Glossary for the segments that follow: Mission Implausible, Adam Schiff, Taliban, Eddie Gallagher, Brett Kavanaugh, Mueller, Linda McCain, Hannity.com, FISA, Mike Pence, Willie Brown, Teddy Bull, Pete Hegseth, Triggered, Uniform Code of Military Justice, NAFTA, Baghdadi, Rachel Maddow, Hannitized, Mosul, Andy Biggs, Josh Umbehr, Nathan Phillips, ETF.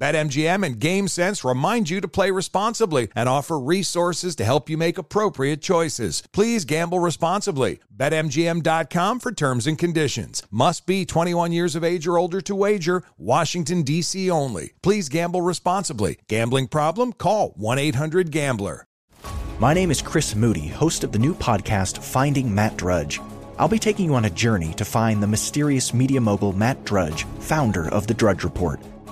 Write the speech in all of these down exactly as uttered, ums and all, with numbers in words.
BetMGM and GameSense remind you to play responsibly and offer resources to help you make appropriate choices. Please gamble responsibly. Bet M G M dot com for terms and conditions. Must be twenty-one years of age or older to wager. Washington, D C only. Please gamble responsibly. Gambling problem? Call one eight hundred gambler. My name is Chris Moody, host of the new podcast, Finding Matt Drudge. I'll be taking you on a journey to find the mysterious media mogul Matt Drudge, founder of The Drudge Report.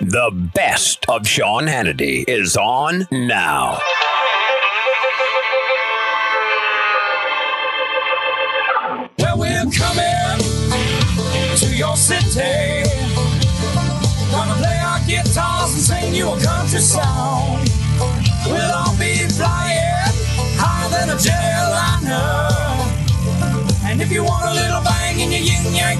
The best of Sean Hannity is on now. Well, we're coming to your city. Gonna play our guitars and sing you a country song. We'll all be flying higher than a jetliner. And if you want a little bang,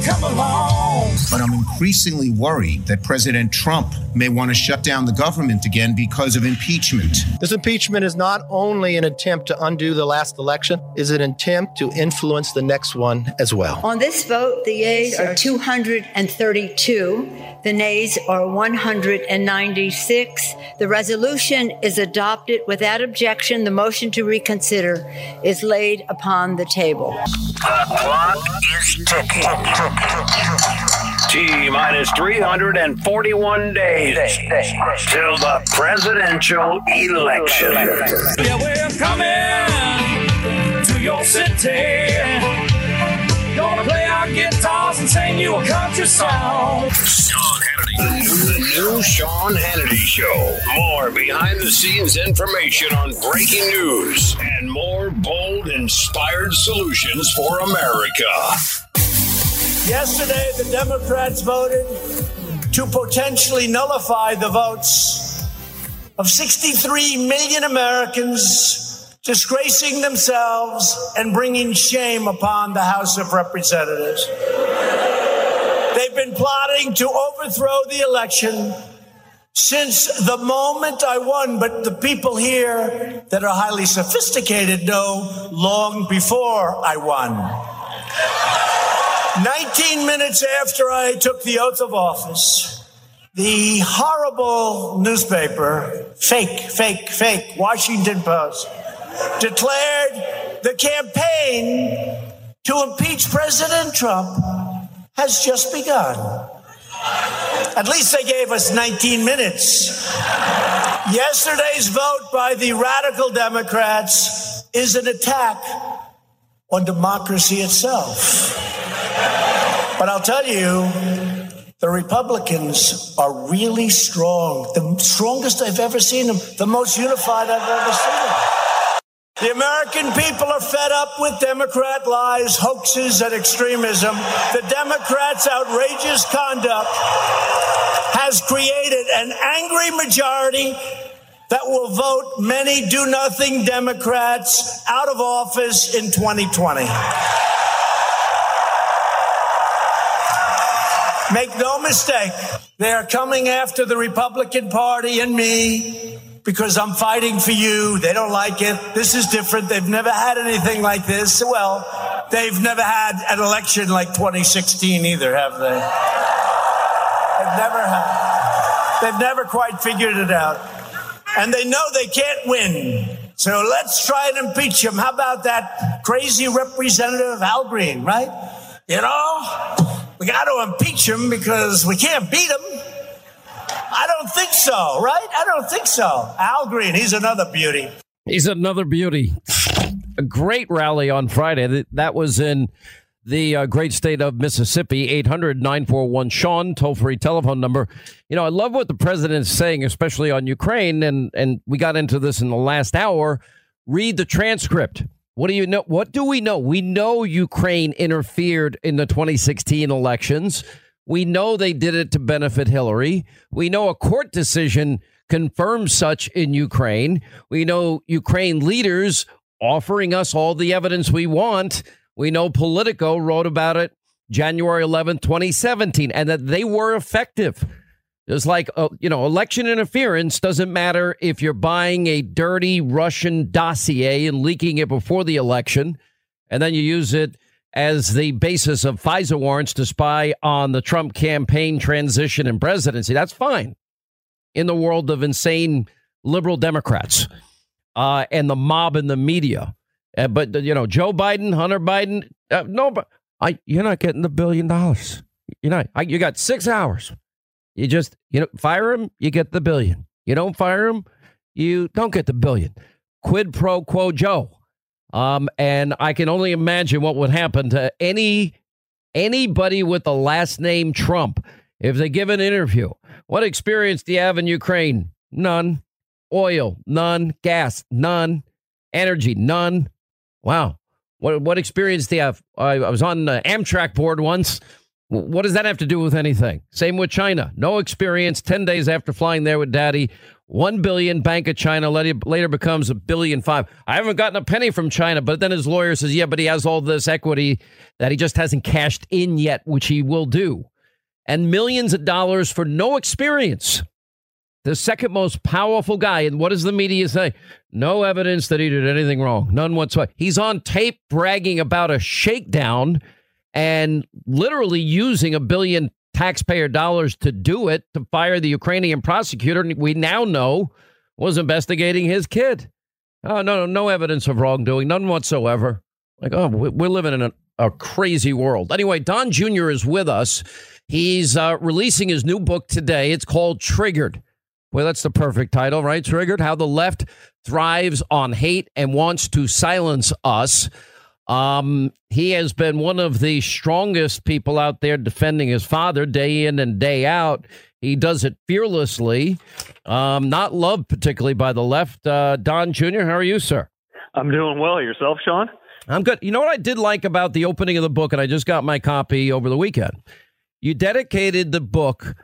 come along. But I'm increasingly worried that President Trump may want to shut down the government again because of impeachment. This impeachment is not only an attempt to undo the last election, it's an attempt to influence the next one as well. On this vote, the yeas are two hundred thirty-two, the nays are one hundred ninety-six. The resolution is adopted without objection. The motion to reconsider is laid upon the table. The clock is ticking. T minus three hundred forty-one days till the presidential election. Yeah, we're coming to your city. Gonna play our guitars and sing you a country song. Sean Hannity. New Sean Hannity Show. More behind-the-scenes information on breaking news and more bold, inspired solutions for America. Yesterday, the Democrats voted to potentially nullify the votes of sixty-three million Americans, disgracing themselves and bringing shame upon the House of Representatives. They've been plotting to overthrow the election since the moment I won, but the people here that are highly sophisticated know long before I won. nineteen minutes after I took the oath of office, the horrible newspaper, fake, fake, fake, Washington Post, declared the campaign to impeach President Trump has just begun. At least they gave us nineteen minutes. Yesterday's vote by the radical Democrats is an attack on democracy itself. But I'll tell you, the Republicans are really strong. The strongest I've ever seen them. The most unified I've ever seen them. The American people are fed up with Democrat lies, hoaxes, and extremism. The Democrats' outrageous conduct has created an angry majority that will vote many do-nothing Democrats out of office in twenty twenty. Make no mistake, they are coming after the Republican Party and me because I'm fighting for you. They don't like it. This is different. They've never had anything like this. Well, they've never had an election like twenty sixteen either, have they? They've never had. They've never quite figured it out. And they know they can't win. So let's try and impeach him. How about that crazy Representative Al Green, right? You know, we got to impeach him because we can't beat him. I don't think so, right? I don't think so. Al Green, he's another beauty. He's another beauty. A great rally on Friday. That was in the uh, great state of Mississippi, eight hundred nine four one Sean, toll-free telephone number. You know, I love what the president's saying, especially on Ukraine, and, and we got into this in the last hour. Read the transcript. What do you know? What do we know? We know Ukraine interfered in the twenty sixteen elections. We know they did it to benefit Hillary. We know a court decision confirms such in Ukraine. We know Ukraine leaders offering us all the evidence we want. We know Politico wrote about it January eleventh, twenty seventeen, and that they were effective. It's like, uh, you know, election interference doesn't matter if you're buying a dirty Russian dossier and leaking it before the election, and then you use it as the basis of FISA warrants to spy on the Trump campaign, transition, and presidency. That's fine in the world of insane liberal Democrats uh, and the mob and the media. Uh, but, you know, Joe Biden, Hunter Biden, uh, no, but I, you're not getting the billion dollars. You're not. I, you got six hours. You just, you know, fire him, you get the billion. You don't fire him, you don't get the billion. Quid pro quo Joe. Um, and I can only imagine what would happen to any anybody with the last name Trump if they give an interview. What experience do you have in Ukraine? None. Oil, none. Gas, none. Energy, none. Wow. What what experience do you have? I, I was on the Amtrak board once. What does that have to do with anything? Same with China. No experience. Ten days after flying there with daddy, one billion Bank of China later becomes a billion five. I haven't gotten a penny from China. But then his lawyer says, yeah, but he has all this equity that he just hasn't cashed in yet, which he will do. And millions of dollars for no experience. The second most powerful guy. And what does the media say? No evidence that he did anything wrong. None whatsoever. He's on tape bragging about a shakedown and literally using a billion taxpayer dollars to do it, to fire the Ukrainian prosecutor we now know was investigating his kid. Oh, no, no, no evidence of wrongdoing, none whatsoever. Like, oh, we're living in a, a crazy world. Anyway, Don Junior is with us. He's uh, releasing his new book today. It's called Triggered. Well, that's the perfect title, right? Triggered, How the Left Thrives on Hate and Wants to Silence Us. Um, he has been one of the strongest people out there defending his father day in and day out. He does it fearlessly, um, not loved particularly by the left. Uh, Don Junior, how are you, sir? I'm doing well. Yourself, Sean? I'm good. You know what I did like about the opening of the book, and I just got my copy over the weekend? You dedicated the book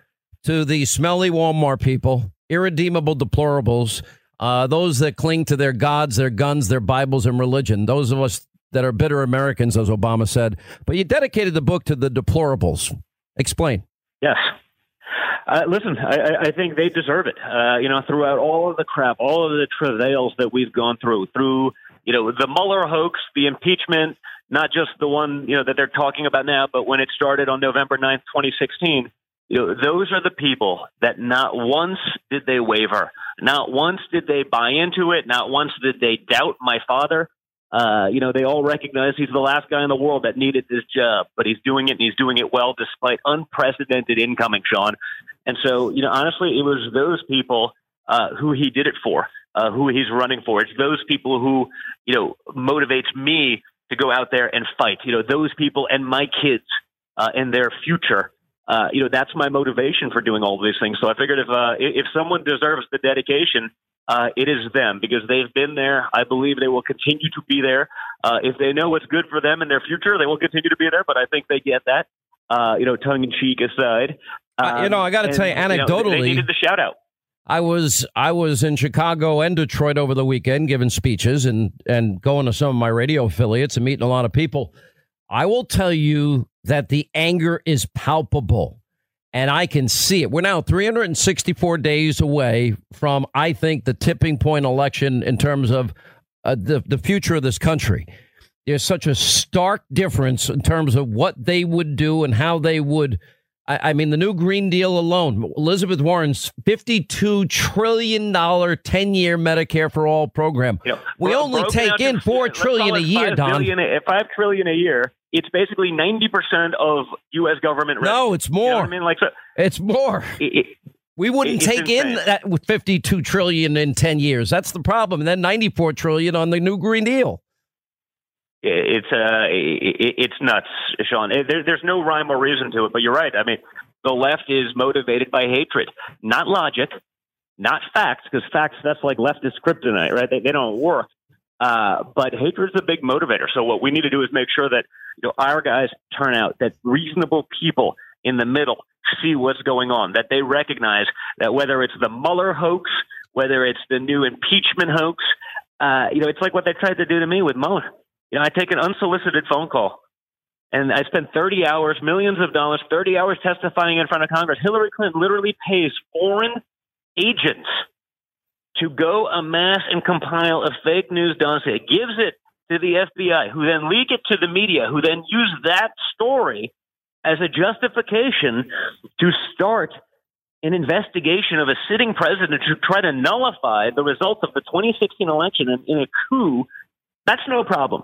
to the smelly Walmart people, irredeemable deplorables, uh, those that cling to their gods, their guns, their Bibles, and religion. Those of us that are bitter Americans, as Obama said. But you dedicated the book to the deplorables. Explain. Yes. Uh, listen, I, I think they deserve it. Uh, you know, throughout all of the crap, all of the travails that we've gone through, through, you know, the Mueller hoax, the impeachment, not just the one, you know, that they're talking about now, but when it started on November ninth, twenty sixteen, you know, those are the people that not once did they waver. Not once did they buy into it. Not once did they doubt my father. Uh, you know, they all recognize he's the last guy in the world that needed this job, but he's doing it and he's doing it well despite unprecedented incoming, Sean. And so, you know, honestly, it was those people uh, who he did it for, uh, who he's running for. It's those people who, you know, motivates me to go out there and fight. You know, those people and my kids uh, and their future. Uh, you know, that's my motivation for doing all of these things. So I figured if uh, if someone deserves the dedication, uh, it is them, because they've been there. I believe they will continue to be there. Uh, if they know what's good for them in their future, they will continue to be there. But I think they get that, uh, you know, tongue in cheek aside. Um, uh, you know, I got to tell you, anecdotally, you know, they needed the shout out. I was I was in Chicago and Detroit over the weekend giving speeches and and going to some of my radio affiliates and meeting a lot of people. I will tell you that the anger is palpable. and I can see it. We're now three hundred sixty-four days away from, I think, the tipping point election in terms of uh, the, the future of this country. There's such a stark difference in terms of what they would do and how they would. I, I mean, the new Green Deal alone, Elizabeth Warren's fifty-two trillion dollars ten-year Medicare for All program. You know, we bro, only take in four trillion dollars a year, Don. five trillion dollars a year. It's basically ninety percent of U S government revenue. No, it's more. You know what I mean? Like, so, it's more. It, it, We wouldn't take in that with fifty-two trillion dollars in ten years. That's the problem. And then ninety-four trillion dollars on the new Green Deal. It's uh, it's nuts, Sean. There, there's no rhyme or reason to it, but you're right. I mean, the left is motivated by hatred, not logic, not facts, because facts, that's like leftist kryptonite, right? They, they don't work. Uh, but hatred is a big motivator. So what we need to do is make sure that, you know, our guys turn out, that reasonable people in the middle see what's going on, that they recognize that whether it's the Mueller hoax, whether it's the new impeachment hoax, uh, you know, it's like what they tried to do to me with Mueller. You know, I take an unsolicited phone call, and I spend thirty hours, millions of dollars, thirty hours testifying in front of Congress. Hillary Clinton literally pays foreign agents to go amass and compile a fake news dossier, gives it to the F B I, who then leak it to the media, who then use that story as a justification to start an investigation of a sitting president to try to nullify the results of the twenty sixteen election in, in a coup. That's no problem.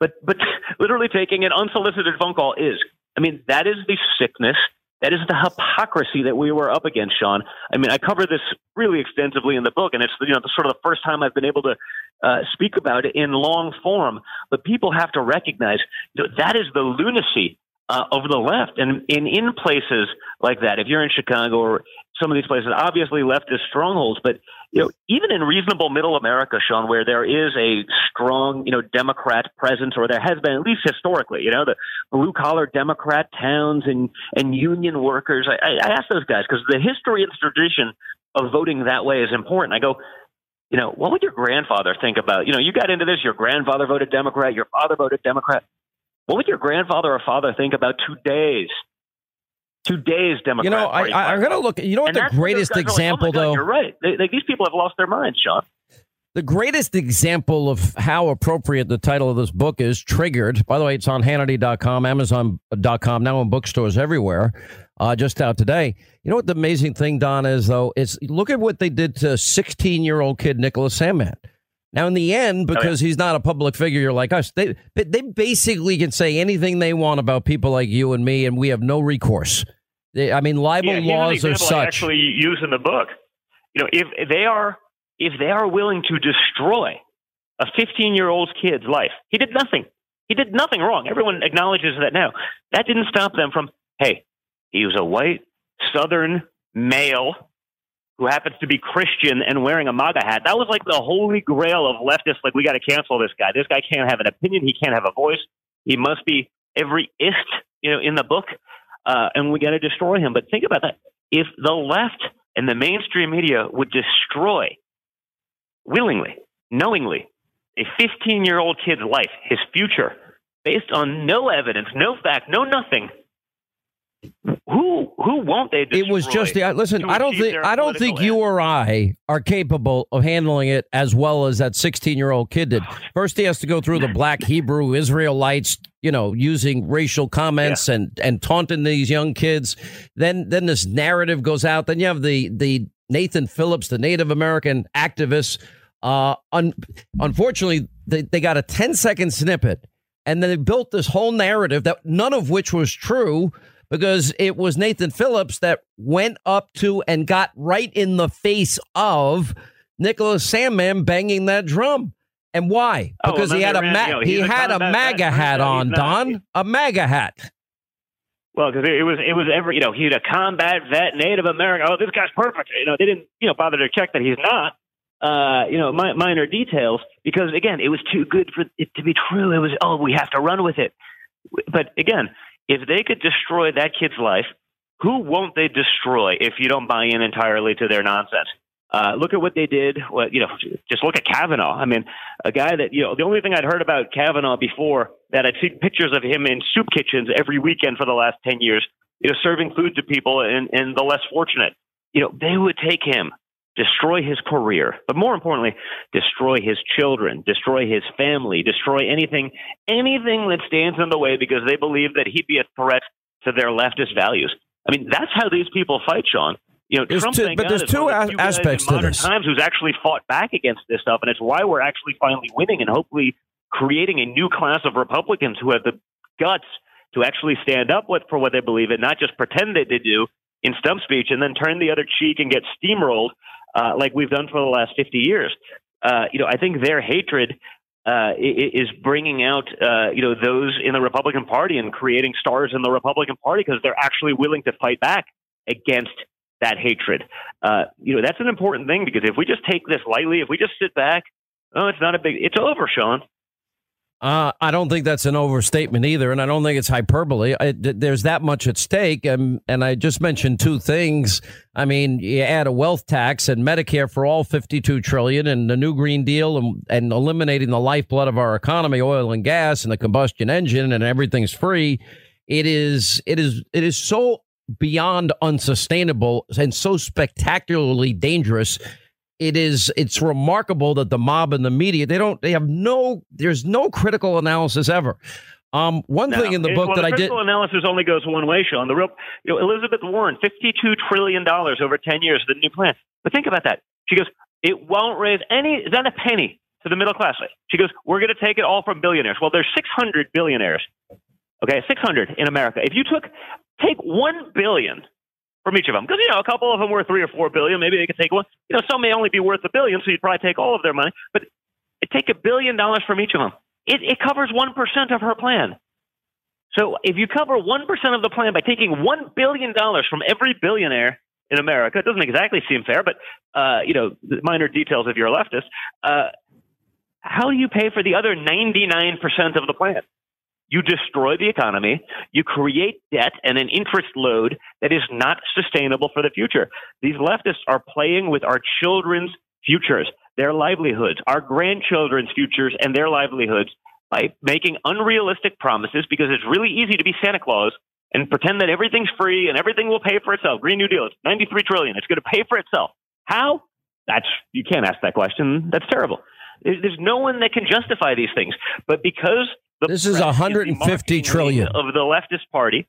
But but literally taking an unsolicited phone call is, I mean, that is the sickness. That is the hypocrisy that we were up against, Sean. I mean, I cover this really extensively in the book, and it's, you know, the sort of the first time I've been able to uh, speak about it in long form. But people have to recognize that, that is the lunacy uh, of the left. And, and in places like that, if you're in Chicago or some of these places, obviously leftist strongholds, but, you know, even in reasonable middle America, Sean, where there is a strong, you know, Democrat presence, or there has been, at least historically, you know, the blue collar Democrat towns and, and union workers. I, I ask those guys, because the history and tradition of voting that way is important. I go, you know, what would your grandfather think about? You know, you got into this, your grandfather voted Democrat, your father voted Democrat. What would your grandfather or father think about today's Today's Democrat you know, Party? I, I'm going to look. You know what the greatest example, like, oh God, though? You're right. They, they, these people have lost their minds, Sean. The greatest example of how appropriate the title of this book is, Triggered. By the way, it's on Hannity dot com, Amazon dot com, now in bookstores everywhere, uh, just out today. You know what the amazing thing, Don, is, though? Is look at what they did to sixteen-year-old kid Nicholas Sandmann. Now, in the end, because oh, yeah. he's not a public figure like us, they they basically can say anything they want about people like you and me, and we have no recourse. They, I mean, libel yeah, laws are such. I actually use in the book, you know, if they are if they are willing to destroy a fifteen-year-old kid's life, he did nothing. He did nothing wrong. Everyone acknowledges that now. That didn't stop them from, hey, he was a white Southern male who happens to be Christian and wearing a MAGA hat. That was like the holy grail of leftists. Like, we got to cancel this guy. This guy can't have an opinion. He can't have a voice. He must be every ist, you know, in the book. Uh, and we got to destroy him. But think about that. If the left and the mainstream media would destroy willingly, knowingly, a fifteen-year-old kid's life, his future, based on no evidence, no fact, no nothing, Who who won't they destroy? It was just the listen. I don't think I don't think you or I are capable of handling it as well as that sixteen-year-old kid did. First, he has to go through the black Hebrew Israelites, you know, using racial comments yeah. and and taunting these young kids. Then then this narrative goes out. Then you have the the Nathan Phillips, the Native American activist. Uh, un, unfortunately, they, they got a ten-second snippet, and then they built this whole narrative that none of which was true. Because it was Nathan Phillips that went up to and got right in the face of Nicholas Sandmann banging that drum. And why? Because oh, well, he had a, ma- you know, he had a MAGA hat on, Don. A MAGA hat. Well, because it was it was every, you know, he had a combat vet, Native American. Oh, this guy's perfect. You know, they didn't, you know, bother to check that he's not. Uh, you know, my, minor details. Because, again, it was too good for it to be true. It was, oh, we have to run with it. But, again, if they could destroy that kid's life, who won't they destroy if you don't buy in entirely to their nonsense? Uh, look at what they did. Well, you know, just look at Kavanaugh. I mean, a guy that, you know, the only thing I'd heard about Kavanaugh before that I'd seen pictures of him in soup kitchens every weekend for the last ten years you know, serving food to people and, and the less fortunate. You know, they would take him, destroy his career, but more importantly, destroy his children, destroy his family, destroy anything, anything that stands in the way, because they believe that he'd be a threat to their leftist values. I mean, that's how these people fight, Sean. You know, there's Trump, two, but there's God, two as- aspects in modern to this. Times who's actually fought back against this stuff, and it's why we're actually finally winning and hopefully creating a new class of Republicans who have the guts to actually stand up with for what they believe in, not just pretend that they do in stump speech and then turn the other cheek and get steamrolled uh, like we've done for the last fifty years. Uh, you know, I think their hatred uh, is bringing out, uh, you know, those in the Republican Party and creating stars in the Republican Party because they're actually willing to fight back against that hatred. Uh, you know, that's an important thing, because if we just take this lightly, if we just sit back, oh, it's not a big, it's over, Sean. Uh, I don't think that's an overstatement either, and I don't think it's hyperbole. I, there's that much at stake, and, and I just mentioned two things. I mean, you add a wealth tax and Medicare for all fifty-two trillion dollars and the new Green Deal and, and eliminating the lifeblood of our economy, oil and gas and the combustion engine, and everything's free. It is, it is, it is so beyond unsustainable and so spectacularly dangerous. It is. It's remarkable that the mob and the media, they don't they have no there's no critical analysis ever. Um, one no, thing in the book well, that the I did. Critical analysis only goes one way, Sean. The real, you know, Elizabeth Warren, fifty-two trillion dollars over ten years, the new plan. But think about that. She goes, it won't raise any, not a penny to the middle class. She goes, we're going to take it all from billionaires. Well, there's six hundred billionaires. OK, six hundred in America. If you took take one billion from each of them, because, you know, a couple of them were three or four billion. Maybe they could take one. You know, some may only be worth a billion, so you'd probably take all of their money. But take a billion dollars from each of them. It, it covers one percent of her plan. So if you cover one percent of the plan by taking one billion dollars from every billionaire in America, it doesn't exactly seem fair. But uh, you know, minor details if you're a leftist. Uh, how do you pay for the other ninety-nine percent of the plan? You destroy the economy, you create debt and an interest load that is not sustainable for the future. These leftists are playing with our children's futures, their livelihoods, our grandchildren's futures and their livelihoods by making unrealistic promises, because it's really easy to be Santa Claus and pretend that everything's free and everything will pay for itself. Green New Deal, it's ninety-three trillion dollars. It's going to pay for itself. How? That's, you can't ask that question. That's terrible. There's no one that can justify these things. But because The this is one hundred fifty trillion dollars of the leftist party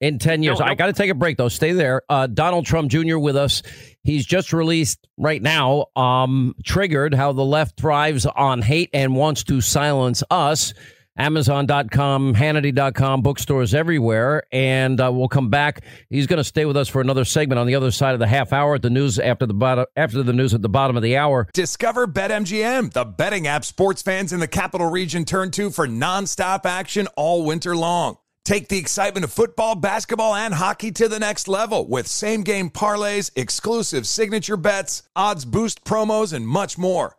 in ten years. No, no. I got to take a break, though. Stay there. Uh, Donald Trump Junior with us. He's just released right now. Um, Triggered: How the Left Thrives on Hate and Wants to Silence Us. Amazon dot com, Hannity dot com, bookstores everywhere. And uh, we'll come back. He's going to stay with us for another segment on the other side of the half hour at the news after the bottom, after the news at the bottom of the hour. Discover BetMGM, the betting app sports fans in the capital region turn to for nonstop action all winter long. Take the excitement of football, basketball, and hockey to the next level with same-game parlays, exclusive signature bets, odds boost promos, and much more.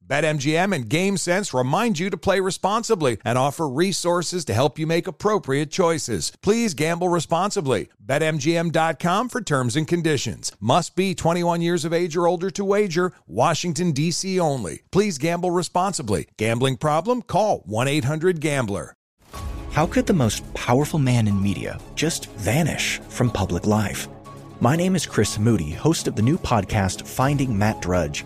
BetMGM and GameSense remind you to play responsibly and offer resources to help you make appropriate choices. Please gamble responsibly. Bet M G M dot com for terms and conditions. Must be twenty-one years of age or older to wager. Washington, D C only. Please gamble responsibly. Gambling problem? Call one eight hundred gambler. How could the most powerful man in media just vanish from public life? My name is Chris Moody, host of the new podcast Finding Matt Drudge.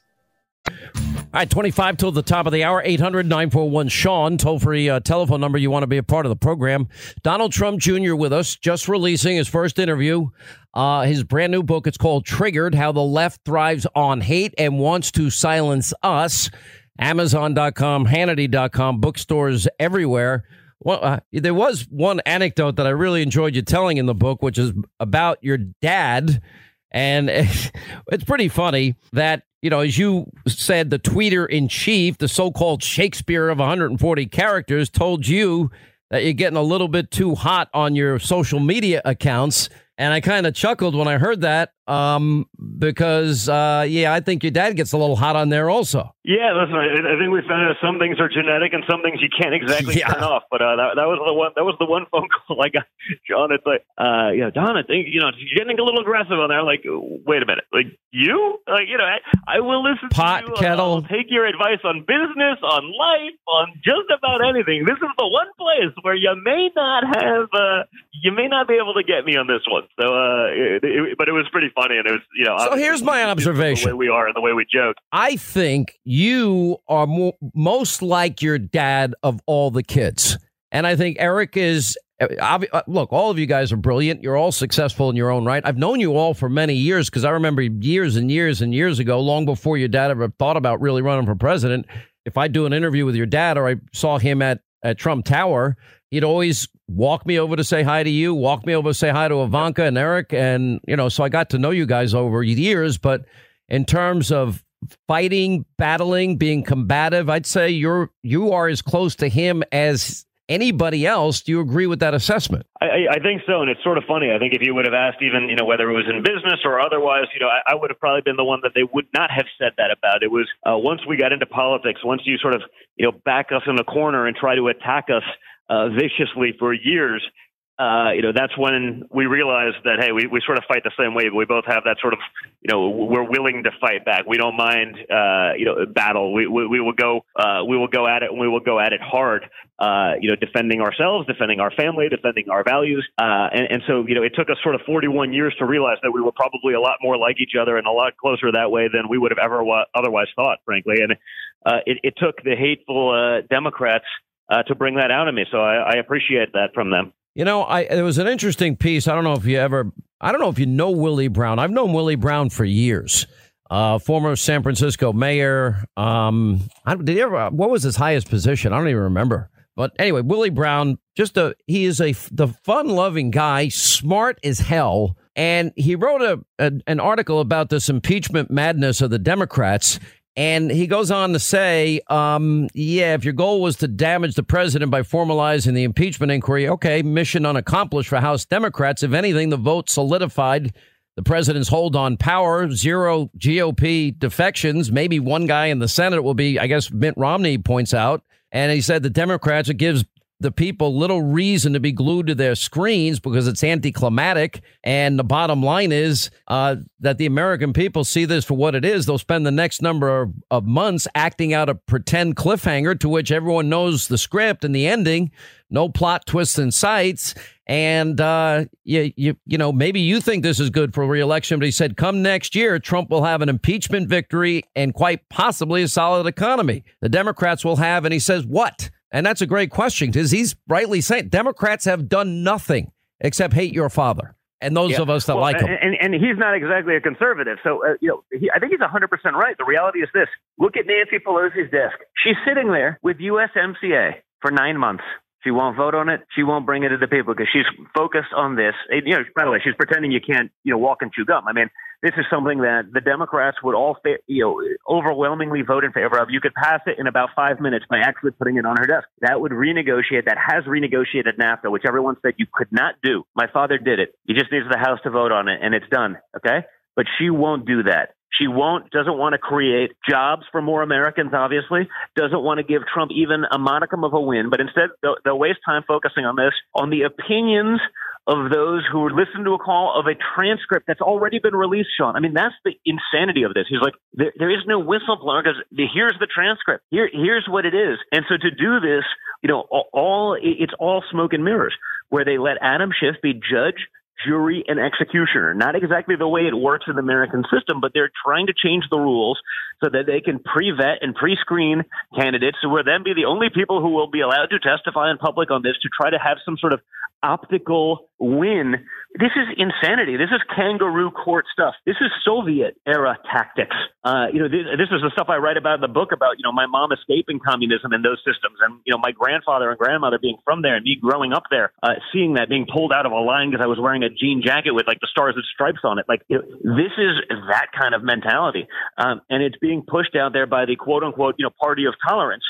All right, twenty-five till the top of the hour, eight hundred nine four one Sean, toll-free uh, telephone number you want to be a part of the program. Donald Trump Junior with us, just releasing his first interview, uh, his brand new book. It's called Triggered, How the Left Thrives on Hate and Wants to Silence Us. Amazon dot com, Hannity dot com, bookstores everywhere. Well, uh, there was one anecdote that I really enjoyed you telling in the book, which is about your dad. And it's pretty funny that, you know, as you said, the tweeter-in-chief, the so-called Shakespeare of one hundred forty characters, told you that you're getting a little bit too hot on your social media accounts. And I kind of chuckled when I heard that um, because, uh, yeah, I think your dad gets a little hot on there also. Yeah, listen, I, I think we found out some things are genetic and some things you can't exactly yeah. turn off. But uh, that, that was the one. That was the one phone call I got, John. It's like, uh, yeah, Don, I think you know you're getting a little aggressive on there. Like, wait a minute, like you, like you know, I, I will listen Pot, to you. Kettle. I'll take your advice on business, on life, on just about anything. This is the one place where you may not have, uh, you may not be able to get me on this one. So, uh, it, it, but it was pretty funny, and it was, you know. So here's my observation: the way we are and the way we joke. I think you are mo- most like your dad of all the kids. And I think Eric is, look, all of you guys are brilliant. You're all successful in your own right. I've known you all for many years because I remember years and years and years ago, long before your dad ever thought about really running for president. If I do an interview with your dad or I saw him at, at Trump Tower, he'd always walk me over to say hi to you, walk me over to say hi to Ivanka and Eric. And, you know, so I got to know you guys over years. But in terms of fighting, battling, being combative, I'd say you're you are as close to him as anybody else. Do you agree with that assessment? I, I think so. And it's sort of funny. I think if you would have asked even, you know, whether it was in business or otherwise, you know, I, I would have probably been the one that they would not have said that about. It was uh, once we got into politics, once you sort of, you know, back us in a corner and try to attack us uh, viciously for years. Uh, you know, that's when we realized that, hey, we, we sort of fight the same way. But we both have that sort of, you know, we're willing to fight back. We don't mind, uh, you know, battle. We, we, we will go uh, we will go at it, and we will go at it hard, uh, you know, defending ourselves, defending our family, defending our values. Uh, and, and so, you know, it took us sort of forty-one years to realize that we were probably a lot more like each other and a lot closer that way than we would have ever wa- otherwise thought, frankly. And uh, it, it took the hateful uh, Democrats uh, to bring that out of me. So I, I appreciate that from them. You know, I there was an interesting piece. I don't know if you ever I don't know if you know Willie Brown. I've known Willie Brown for years, uh, former San Francisco mayor. Um, I, did he ever what was his highest position? I don't even remember. But anyway, Willie Brown, just a he is a the fun loving guy, smart as hell. And he wrote a, a an article about this impeachment madness of the Democrats. And he goes on to say, um, yeah, if your goal was to damage the president by formalizing the impeachment inquiry, OK, mission unaccomplished for House Democrats. If anything, the vote solidified the president's hold on power. Zero G O P defections. Maybe one guy in the Senate will be, I guess, Mitt Romney points out. And he said the Democrats, it gives the people little reason to be glued to their screens because it's anticlimactic. And the bottom line is uh, that the American people see this for what it is. They'll spend the next number of, of months acting out a pretend cliffhanger to which everyone knows the script and the ending. No plot twists and sights. And, uh, you, you, you know, maybe you think this is good for reelection, but he said, come next year, Trump will have an impeachment victory and quite possibly a solid economy. The Democrats will have. And he says, what? And that's a great question, because he's rightly saying Democrats have done nothing except hate your father. and those yeah. of us that well, like him. And, and he's not exactly a conservative. So, uh, you know, he, I think he's one hundred percent right. The reality is this. Look at Nancy Pelosi's desk. She's sitting there with U S M C A for nine months. She won't vote on it. She won't bring it to the people because she's focused on this. And, you know, by the way, she's pretending you can't, you know, walk and chew gum. I mean, this is something that the Democrats would all, you know, overwhelmingly vote in favor of. You could pass it in about five minutes by actually putting it on her desk. That would renegotiate. That has renegotiated NAFTA, which everyone said you could not do. My father did it. He just needs the House to vote on it, and it's done. Okay, but she won't do that. She won't, doesn't want to create jobs for more Americans, obviously, doesn't want to give Trump even a modicum of a win. But instead, they'll, they'll waste time focusing on this, on the opinions of those who listen to a call of a transcript that's already been released, Sean. I mean, that's the insanity of this. He's like, there, there is no whistleblower because here's the transcript. Here, here's what it is. And so to do this, you know, all it's all smoke and mirrors, where they let Adam Schiff be judge, jury, and executioner. Not exactly the way it works in the American system, but they're trying to change the rules so that they can pre-vet and pre-screen candidates who will then be the only people who will be allowed to testify in public on this to try to have some sort of optical win. This is insanity. This is kangaroo court stuff. This is Soviet era tactics. Uh, you know, this, this is the stuff I write about in the book about, you know, my mom escaping communism and those systems, and, you know, my grandfather and grandmother being from there and me growing up there, uh, seeing that, being pulled out of a line because I was wearing a jean jacket with like the stars and stripes on it. Like, you know, this is that kind of mentality. Um, and it's being pushed out there by the quote unquote, you know, party of tolerance.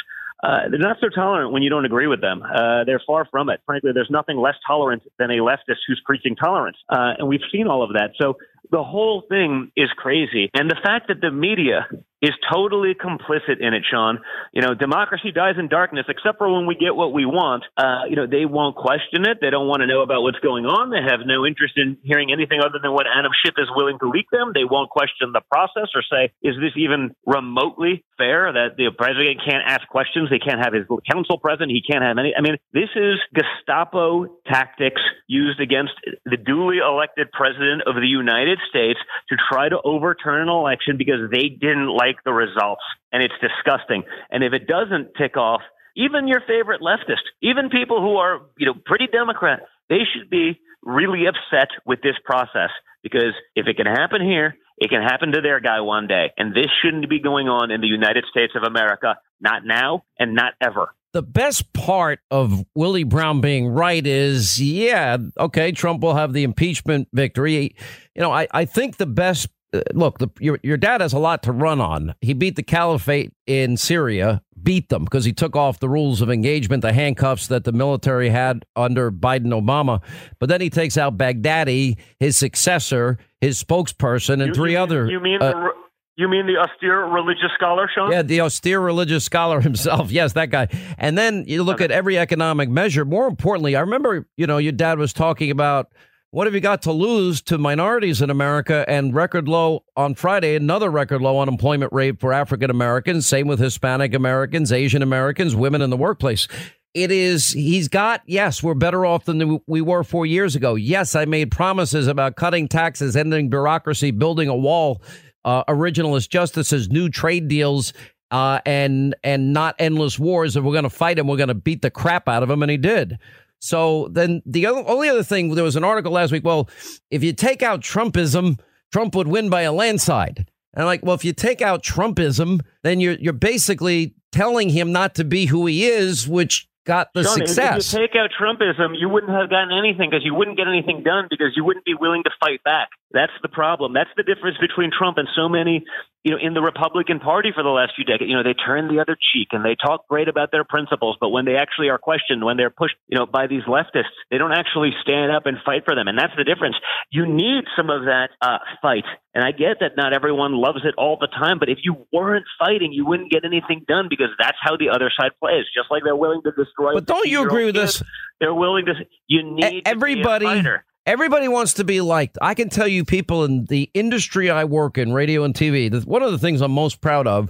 Uh, they're not so tolerant when you don't agree with them. Uh, they're far from it. Frankly, there's nothing less tolerant than a leftist who's preaching tolerance. Uh, and we've seen all of that. So the whole thing is crazy. And the fact that the media is totally complicit in it, Sean. You know, democracy dies in darkness, except for when we get what we want. Uh, you know, they won't question it. They don't want to know about what's going on. They have no interest in hearing anything other than what Adam Schiff is willing to leak them. They won't question the process or say, is this even remotely fair that the president can't ask questions? They can't have his counsel present. He can't have any. I mean, this is Gestapo tactics used against the duly elected president of the United States to try to overturn an election because they didn't like the results. And it's disgusting. And if it doesn't tick off even your favorite leftist, even people who are, you know, pretty Democrat, they should be really upset with this process, because if it can happen here, it can happen to their guy one day. And this shouldn't be going on in the United States of America, not now and not ever. The best part of Willie Brown being right is, yeah, okay, Trump will have the impeachment victory. You know, I, I think the best Look, the, your your dad has a lot to run on. He beat the caliphate in Syria, beat them because he took off the rules of engagement, the handcuffs that the military had under Biden Obama. But then he takes out Baghdadi, his successor, his spokesperson, and you, three you, other. You mean uh, the, you mean the austere religious scholar, Sean? Yeah, the austere religious scholar himself. Yes, that guy. And then you look okay. at every economic measure. More importantly, I remember, you know, your dad was talking about, what have you got to lose to minorities in America? And record low on Friday, another record low unemployment rate for African-Americans. Same with Hispanic Americans, Asian Americans, women in the workplace. It is he's got. Yes, we're better off than we were four years ago. Yes, I made promises about cutting taxes, ending bureaucracy, building a wall, uh, originalist justices, new trade deals, uh, and and not endless wars. If we're going to fight him, we're going to beat the crap out of him. And he did. So then the only other thing, there was an article last week. Well, if you take out Trumpism, Trump would win by a landslide. And I'm like, well, if you take out Trumpism, then you're you're basically telling him not to be who he is, which got the Sean, success. If you take out Trumpism, you wouldn't have gotten anything because you wouldn't get anything done because you wouldn't be willing to fight back. That's the problem. That's the difference between Trump and so many, you know, in the Republican Party for the last few decades. You know, they turn the other cheek and they talk great about their principles. But when they actually are questioned, when they're pushed, you know, by these leftists, they don't actually stand up and fight for them. And that's the difference. You need some of that uh, fight. And I get that not everyone loves it all the time, but if you weren't fighting, you wouldn't get anything done because that's how the other side plays. Just like they're willing to destroy. But don't you agree with this? They're willing to. You need everybody. To be a fighter. Everybody wants to be liked. I can tell you people in the industry I work in, radio and T V, one of the things I'm most proud of,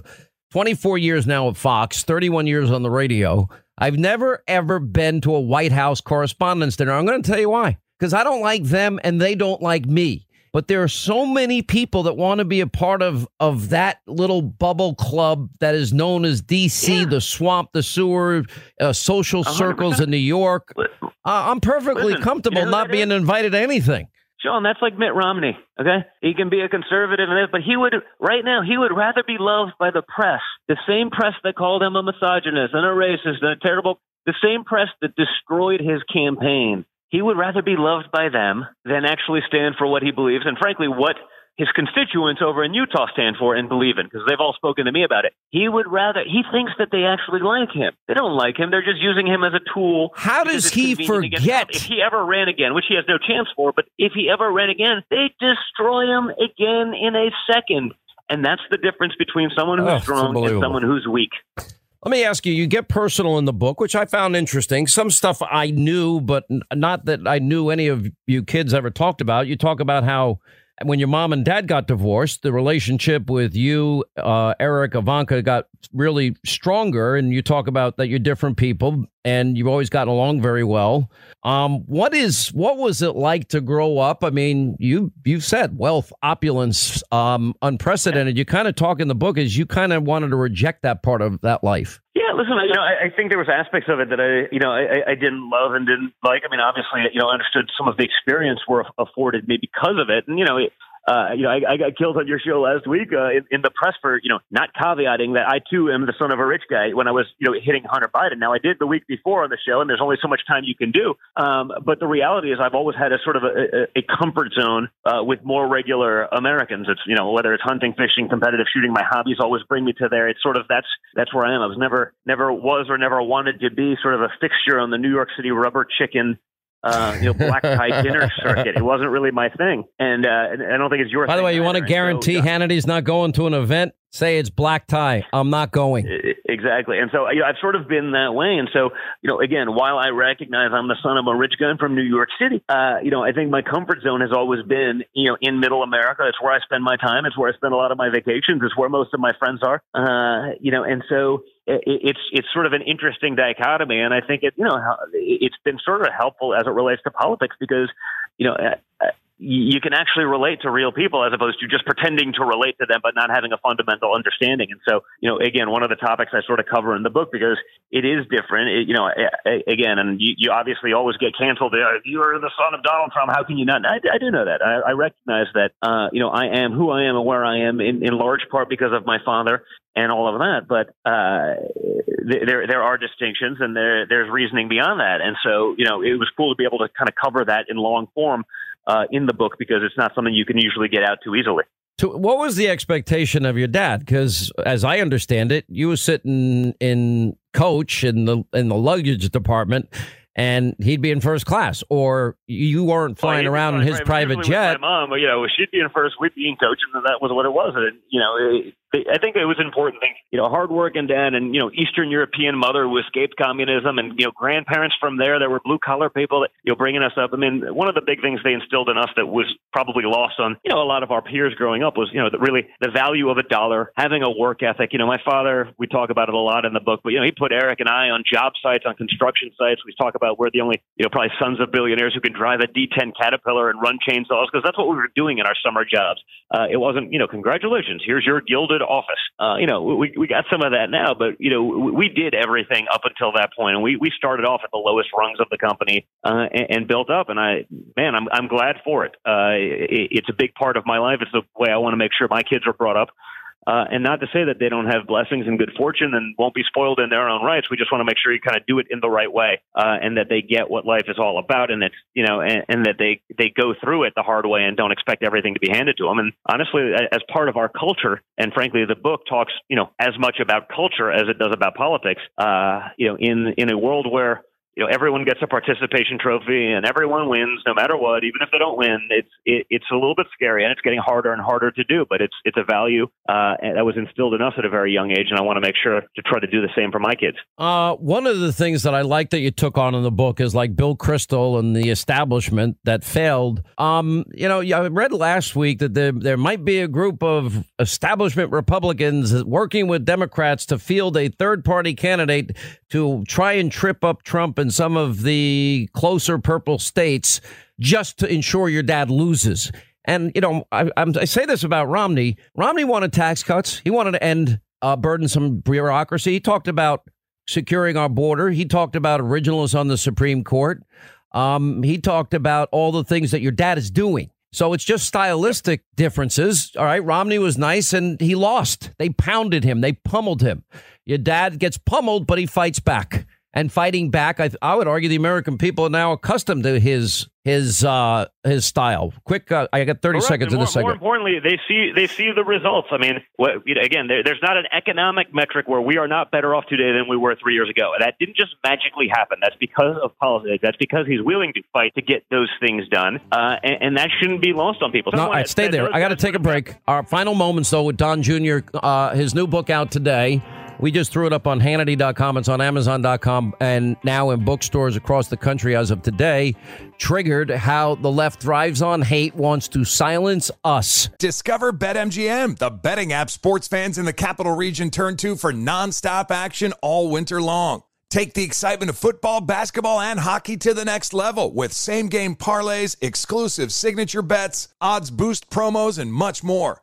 twenty-four years now at Fox, thirty-one years on the radio. I've never, ever been to a White House correspondence dinner. I'm going to tell you why, because I don't like them and they don't like me. But there are so many people that want to be a part of of that little bubble club that is known as D C, yeah. the swamp, the sewer, uh, social circles one hundred percent. In New York. Uh, I'm perfectly Listen, comfortable you know not being is? invited to anything. Sean, that's like Mitt Romney, okay? He can be a conservative and this, but he would, right now, he would rather be loved by the press. The same press that called him a misogynist and a racist and a terrible, the same press that destroyed his campaign. He would rather be loved by them than actually stand for what he believes and, frankly, what his constituents over in Utah stand for and believe in, because they've all spoken to me about it. He would rather, he thinks that they actually like him. They don't like him. They're just using him as a tool. How does he forget? If he ever ran again, which he has no chance for, but if he ever ran again, they destroy him again in a second. And that's the difference between someone who's oh, strong and someone who's weak. Let me ask you, you get personal in the book, which I found interesting. Some stuff I knew, but not that I knew any of you kids ever talked about. You talk about how when your mom and dad got divorced, the relationship with you, uh, Eric, Ivanka, got really stronger. And you talk about that you're different people and you've always gotten along very well. Um, what is what was it like to grow up? I mean, you you've said wealth, opulence, um, unprecedented. You kind of talk in the book as you kind of wanted to reject that part of that life. Yeah, listen, you know, I, I think there was aspects of it that I, you know, I, I didn't love and didn't like. I mean, obviously, you know, I understood some of the experience were afforded me because of it. And, you know, uh, you know, I, I got killed on your show last week uh, in, in the press for, you know, not caveating that I, too, am the son of a rich guy when I was, you know, hitting Hunter Biden. Now, I did the week before on the show, and there's only so much time you can do. Um, but the reality is I've always had a sort of a, a, a comfort zone uh, with more regular Americans. It's, you know, whether it's hunting, fishing, competitive shooting, my hobbies always bring me to there. It's sort of that's that's where I am. I was never never was or never wanted to be sort of a fixture on the New York City rubber chicken Uh, you know, black tie dinner circuit. It wasn't really my thing. And uh, I don't think it's your thing. By the way, you want to guarantee Hannity's not going to an event? Say it's black tie. I'm not going. Exactly. And so you know, I've sort of been that way. And so, you know, again, while I recognize I'm the son of a rich guy from New York City, uh, you know, I think my comfort zone has always been, you know, in middle America. It's where I spend my time. It's where I spend a lot of my vacations. It's where most of my friends are. Uh, you know, and so it, it's it's sort of an interesting dichotomy. And I think, it, you know, it's been sort of helpful as it relates to politics because, you know, I, you can actually relate to real people as opposed to just pretending to relate to them, but not having a fundamental understanding. And so, you know, again, one of the topics I sort of cover in the book, because it is different, it, you know, again, and you, you obviously always get canceled. You are the son of Donald Trump. How can you not? I, I do know that. I, I recognize that, uh, you know, I am who I am and where I am in, in large part because of my father and all of that. But uh, th- there there are distinctions and there there's reasoning beyond that. And so, you know, it was cool to be able to kind of cover that in long form Uh, in the book, because it's not something you can usually get out too easily. So what was the expectation of your dad? Because as I understand it, you were sitting in coach in the in the luggage department and he'd be in first class, or you weren't flying well, around flying in his private, private jet. My mom, you know, she'd be in first, we'd be in coach. And that was what it was. And, you know, it, I think it was an important thing, you know, hard work and dad and, you know, Eastern European mother who escaped communism and, you know, grandparents from there that were blue collar people that, you know, bringing us up. I mean, one of the big things they instilled in us that was probably lost on, you know, a lot of our peers growing up was, you know, the, really the value of a dollar, having a work ethic. You know, my father, we talk about it a lot in the book, but, you know, he put Eric and I on job sites, on construction sites. We talk about we're the only, you know, probably sons of billionaires who can drive a D ten Caterpillar and run chainsaws because that's what we were doing in our summer jobs. Uh, it wasn't, you know, congratulations, here's your gilded office. Uh, you know, we we got some of that now, but, you know, we, we did everything up until that point. And we, we started off at the lowest rungs of the company uh, and, and built up. And I, man, I'm, I'm glad for it. Uh, it. It's a big part of my life. It's the way I want to make sure my kids are brought up. Uh, and not to say that they don't have blessings and good fortune and won't be spoiled in their own rights. We just want to make sure you kind of do it in the right way uh, and that they get what life is all about and that, you know, and, and that they, they go through it the hard way and don't expect everything to be handed to them. And honestly, as part of our culture, and frankly, the book talks, you know, as much about culture as it does about politics, uh, you know, in, in a world where, you know, everyone gets a participation trophy and everyone wins no matter what, even if they don't win. It's it, it's a little bit scary and it's getting harder and harder to do. But it's it's a value uh, that was instilled in us at a very young age. And I want to make sure to try to do the same for my kids. Uh, one of the things that I like that you took on in the book is like Bill Kristol and the establishment that failed. Um, you know, I read last week that there, there might be a group of establishment Republicans working with Democrats to field a third party candidate to try and trip up Trump in some of the closer purple states just to ensure your dad loses. And, you know, I, I'm, I say this about Romney. Romney wanted tax cuts. He wanted to end uh, burdensome bureaucracy. He talked about securing our border. He talked about originalists on the Supreme Court. Um, he talked about all the things that your dad is doing. So it's just stylistic differences. All right. Romney was nice and he lost. They pounded him. They pummeled him. Your dad gets pummeled, but he fights back. And fighting back, I, I would argue the American people are now accustomed to his his uh, his style. Quick, uh, I got thirty Correct. seconds in this segment. More importantly, they see they see the results. I mean, what, you know, again, there, there's not an economic metric where we are not better off today than we were three years ago. That didn't just magically happen. That's because of politics. That's because he's willing to fight to get those things done, uh, and, and that shouldn't be lost on people. No, I stay there. Those I got to take a break. Our final moments, though, with Don Junior, uh, his new book out today. We just threw it up on Hannity dot com. It's on Amazon dot com and now in bookstores across the country as of today. Triggered, How the Left Thrives on Hate, Wants to Silence Us. Discover BetMGM, the betting app sports fans in the capital region turn to for nonstop action all winter long. Take the excitement of football, basketball, and hockey to the next level with same-game parlays, exclusive signature bets, odds boost promos, and much more.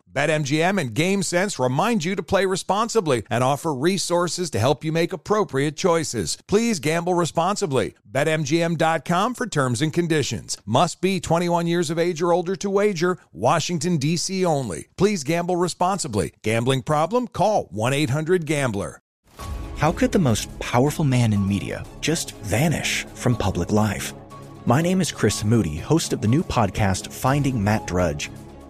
BetMGM and GameSense remind you to play responsibly and offer resources to help you make appropriate choices. Please gamble responsibly. Bet M G M dot com for terms and conditions. Must be twenty-one years of age or older to wager. Washington, D C only. Please gamble responsibly. Gambling problem? Call one eight hundred gambler. How could the most powerful man in media just vanish from public life? My name is Chris Moody, host of the new podcast, Finding Matt Drudge.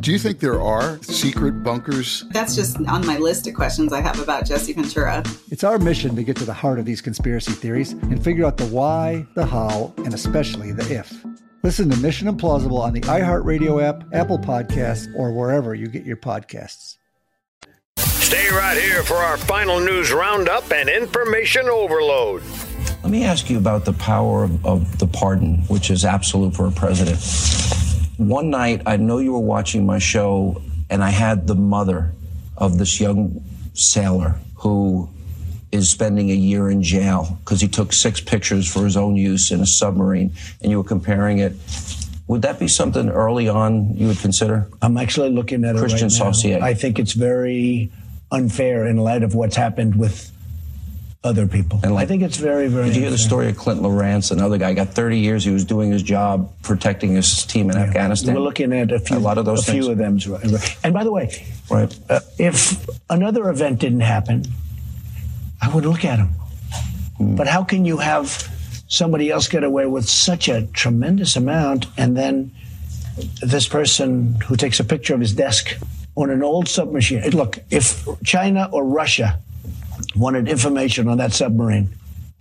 Do you think there are secret bunkers? That's just on my list of questions I have about Jesse Ventura. It's our mission to get to the heart of these conspiracy theories and figure out the why, the how, and especially the if. Listen to Mission Implausible on the iHeartRadio app, Apple Podcasts, or wherever you get your podcasts. Stay right here for our final news roundup and information overload. Let me ask you about the power of, of the pardon, which is absolute for a president. One night, I know you were watching my show, and I had the mother of this young sailor who is spending a year in jail because he took six pictures for his own use in a submarine, and you were comparing it. Would that be something early on you would consider? I'm actually looking at it right now. Christian Saucier. I think it's very unfair in light of what's happened with other people. And like, I think it's very, very... Did you hear the story of Clint Lorance, another guy? Got thirty years. He was doing his job protecting his team in yeah. Afghanistan. We're looking at a few, a lot of, those a few of them. Right. And by the way, right. uh, if another event didn't happen, I would look at him. Mm. But how can you have somebody else get away with such a tremendous amount and then this person who takes a picture of his desk on an old submachine... Look, if China or Russia wanted information on that submarine,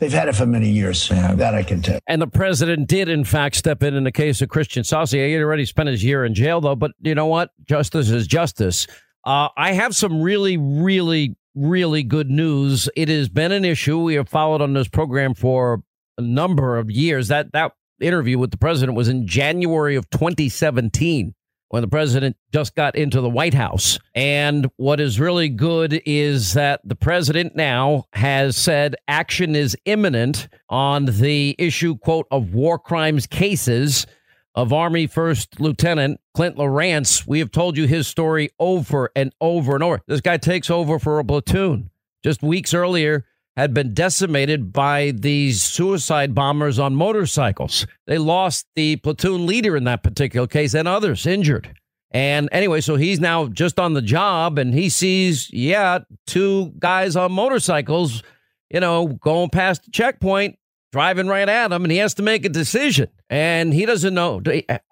They've had it for many years, yeah. That I can tell. And the president did, in fact, step in in the case of Christian Sciascia. He had already spent his year in jail, though. But you know what? Justice is justice. Uh, I have some really, really, really good news. It has been an issue we have followed on this program for a number of years. That that interview with the president was in January of twenty seventeen, when the president just got into the White House. And what is really good is that the president now has said action is imminent on the issue, quote, of war crimes cases of Army First Lieutenant Clint Lorance. We have told you his story over and over and over. This guy takes over for a platoon just weeks earlier had been decimated by these suicide bombers on motorcycles. They lost the platoon leader in that particular case and others injured. And anyway, so he's now just on the job and he sees, yeah, two guys on motorcycles, you know, going past the checkpoint, driving right at him, and he has to make a decision. And he doesn't know.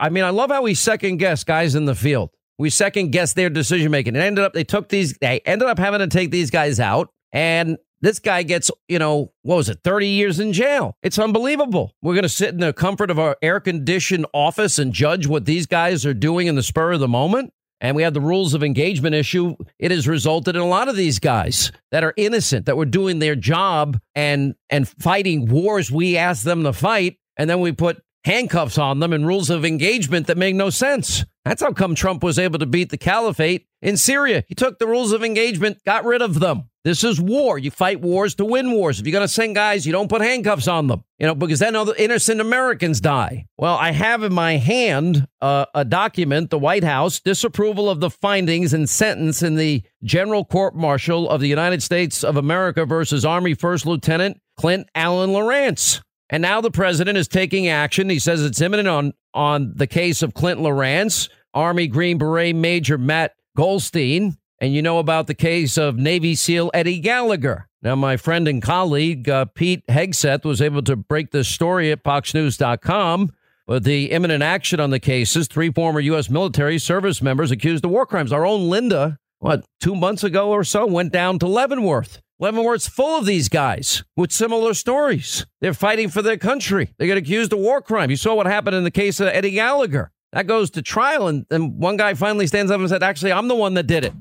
I mean, I love how we second guess guys in the field. We second guess their decision making. It ended up they took these. They ended up having to take these guys out. And this guy gets, you know, what was it, thirty years in jail. It's unbelievable. We're going to sit in the comfort of our air-conditioned office and judge what these guys are doing in the spur of the moment. And we have the rules of engagement issue. It has resulted in a lot of these guys that are innocent, that were doing their job and and fighting wars we asked them to fight. And then we put handcuffs on them and rules of engagement that make no sense. That's how come Trump was able to beat the caliphate in Syria. He took the rules of engagement, got rid of them. This is war. You fight wars to win wars. If you're going to send guys, you don't put handcuffs on them, you know, because then other innocent Americans die. Well, I have in my hand uh, a document, the White House disapproval of the findings and sentence in the general court martial of the United States of America versus Army First Lieutenant Clint Allen Lorance. And now the president is taking action. He says it's imminent on on the case of Clint Lorance, Army Green Beret Major Matt Golsteyn. And you know about the case of Navy SEAL Eddie Gallagher. Now, my friend and colleague, uh, Pete Hegseth, was able to break this story at fox news dot com. But the imminent action on the cases, three former U S military service members accused of war crimes. Our own Linda, what, two months ago or so, went down to Leavenworth. Leavenworth's full of these guys with similar stories. They're fighting for their country. They get accused of war crime. You saw what happened in the case of Eddie Gallagher. That goes to trial. And, and one guy finally stands up and said, actually, I'm the one that did it.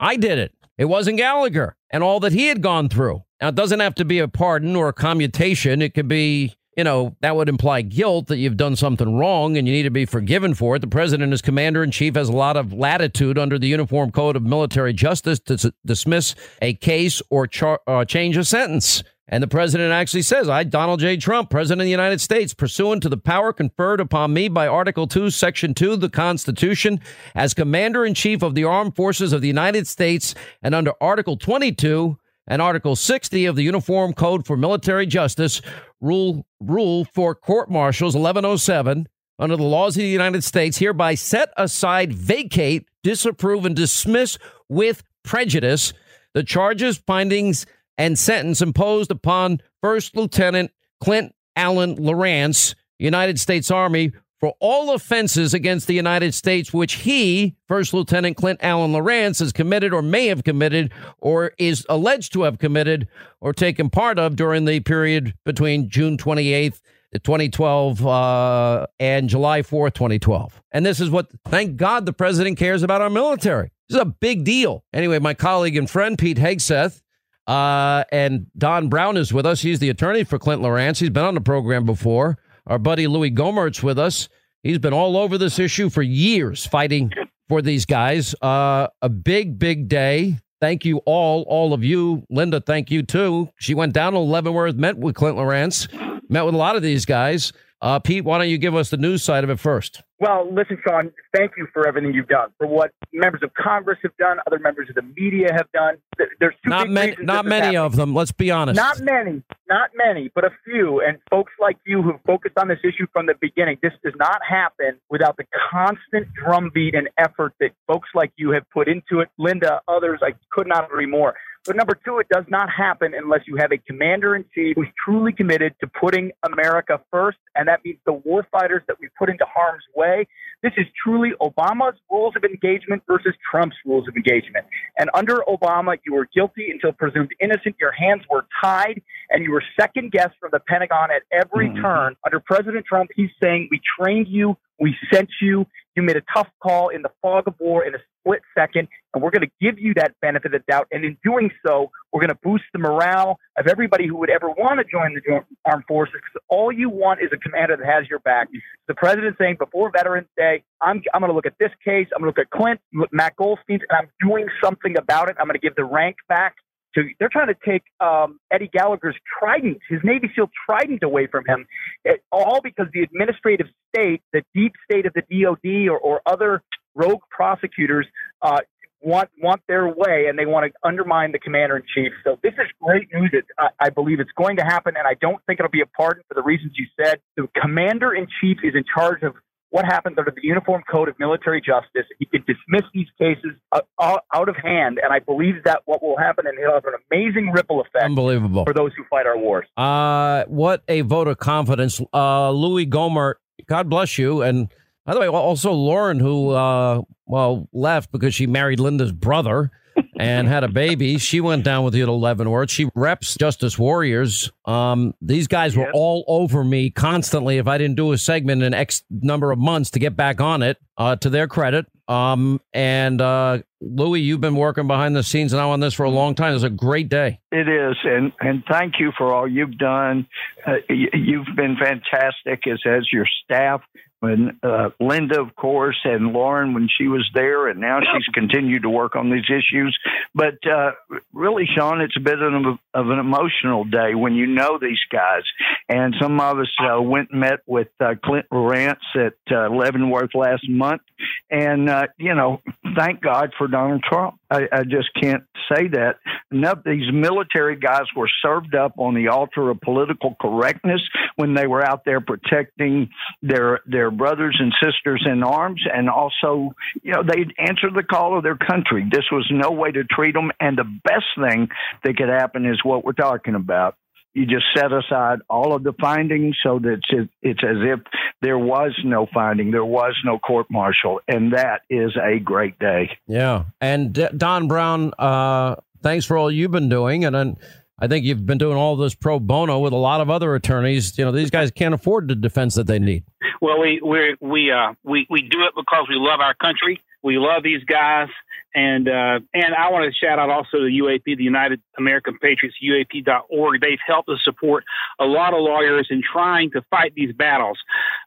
I did it. It wasn't Gallagher and all that he had gone through. Now, it doesn't have to be a pardon or a commutation. It could be, you know, that would imply guilt, that you've done something wrong and you need to be forgiven for it. The president as commander in chief has a lot of latitude under the Uniform Code of Military Justice to s- dismiss a case or char- uh, change a sentence. And the president actually says, I, Donald J. Trump, president of the United States, pursuant to the power conferred upon me by Article two, Section two of the Constitution, as commander in chief of the armed forces of the United States, and under Article twenty-two and Article sixty of the Uniform Code for Military Justice, rule rule for court martials eleven oh seven under the laws of the United States, hereby set aside, vacate, disapprove, and dismiss with prejudice the charges, findings, and sentence imposed upon First Lieutenant Clint Allen Lorance, United States Army, for all offenses against the United States, which he, First Lieutenant Clint Allen Lorance, has committed or may have committed or is alleged to have committed or taken part of during the period between June twenty-eighth, twenty twelve uh, and July fourth, twenty twelve. And this is what, thank God, the president cares about our military. This is a big deal. Anyway, my colleague and friend, Pete Hegseth, Uh, and Don Brown is with us. He's the attorney for Clint Lorance. He's been on the program before. Our buddy Louis Gomert's with us. He's been all over this issue for years, fighting for these guys. Uh, a big, big day. Thank you all, all of you. Linda, thank you, too. She went down to Leavenworth, met with Clint Lorance, met with a lot of these guys. Uh, Pete, why don't you give us the news side of it first? Well, listen, Sean, thank you for everything you've done, for what members of Congress have done, other members of the media have done. There's two not big many, reasons not many happening. Of them. Let's be honest. Not many, not many, but a few. And folks like you who focused on this issue from the beginning, this does not happen without the constant drumbeat and effort that folks like you have put into it. Linda, others, I could not agree more. But number two, it does not happen unless you have a commander-in-chief who's truly committed to putting America first, and that means the war fighters that we put into harm's way. This is truly Obama's rules of engagement versus Trump's rules of engagement. And under Obama, you were guilty until presumed innocent, your hands were tied, and you were second-guessed from the Pentagon at every mm-hmm. turn. Under President Trump, he's saying, we trained you, we sent you, you made a tough call in the fog of war in a split second, and we're going to give you that benefit of the doubt. And in doing so, we're going to boost the morale of everybody who would ever want to join the joint armed forces, because all you want is a commander that has your back. The president saying before Veterans Day, I'm, I'm going to look at this case, I'm going to look at Clint, look at Matt Golsteyn, and I'm doing something about it. I'm going to give the rank back. So they're trying to take um, Eddie Gallagher's trident, his Navy SEAL trident, away from him, it, all because the administrative state, the deep state of the D O D or, or other rogue prosecutors uh, want want their way, and they want to undermine the commander-in-chief. So this is great news. It, I, I believe it's going to happen, and I don't think it'll be a pardon for the reasons you said. The commander-in-chief is in charge of what happens under the Uniform Code of Military Justice. He can dismiss these cases uh, out of hand, and I believe that what will happen, and it'll have an amazing ripple effect. Unbelievable. For those who fight our wars. Uh, what a vote of confidence. Uh, Louis Gohmert, God bless you. And by the way, also Lauren, who uh, well left because she married Linda's brother and had a baby. She went down with you to Leavenworth. She reps Justice Warriors. Um, these guys were all over me constantly. If I didn't do a segment in X number of months to get back on it, uh, to their credit. Um, and uh, Louis, you've been working behind the scenes now on this for a long time. It's a great day. It is. And, and thank you for all you've done. Uh, y- you've been fantastic, as as your staff. When uh, Linda, of course, and Lauren, when she was there, and now she's continued to work on these issues. But uh, really, Sean, it's a bit of an, of an emotional day when you know these guys. And some of us uh, went and met with uh, Clint Lorance at uh, Leavenworth last month. And, uh, you know, thank God for Donald Trump. I, I just can't say that enough. These military guys were served up on the altar of political correctness when they were out there protecting their their brothers and sisters in arms. And also, you know, they answered the call of their country. This was no way to treat them. And the best thing that could happen is what we're talking about. You just set aside all of the findings so that it's, it's as if there was no finding. There was no court martial. And that is a great day. Yeah. And D- Don Brown, uh, thanks for all you've been doing. And then I think you've been doing all this pro bono with a lot of other attorneys. You know, these guys can't afford the defense that they need. Well, we we we uh, we we do it because we love our country. We love these guys. And uh, and I want to shout out also to U A P, the United American Patriots, U A P dot org. They've helped us support a lot of lawyers in trying to fight these battles.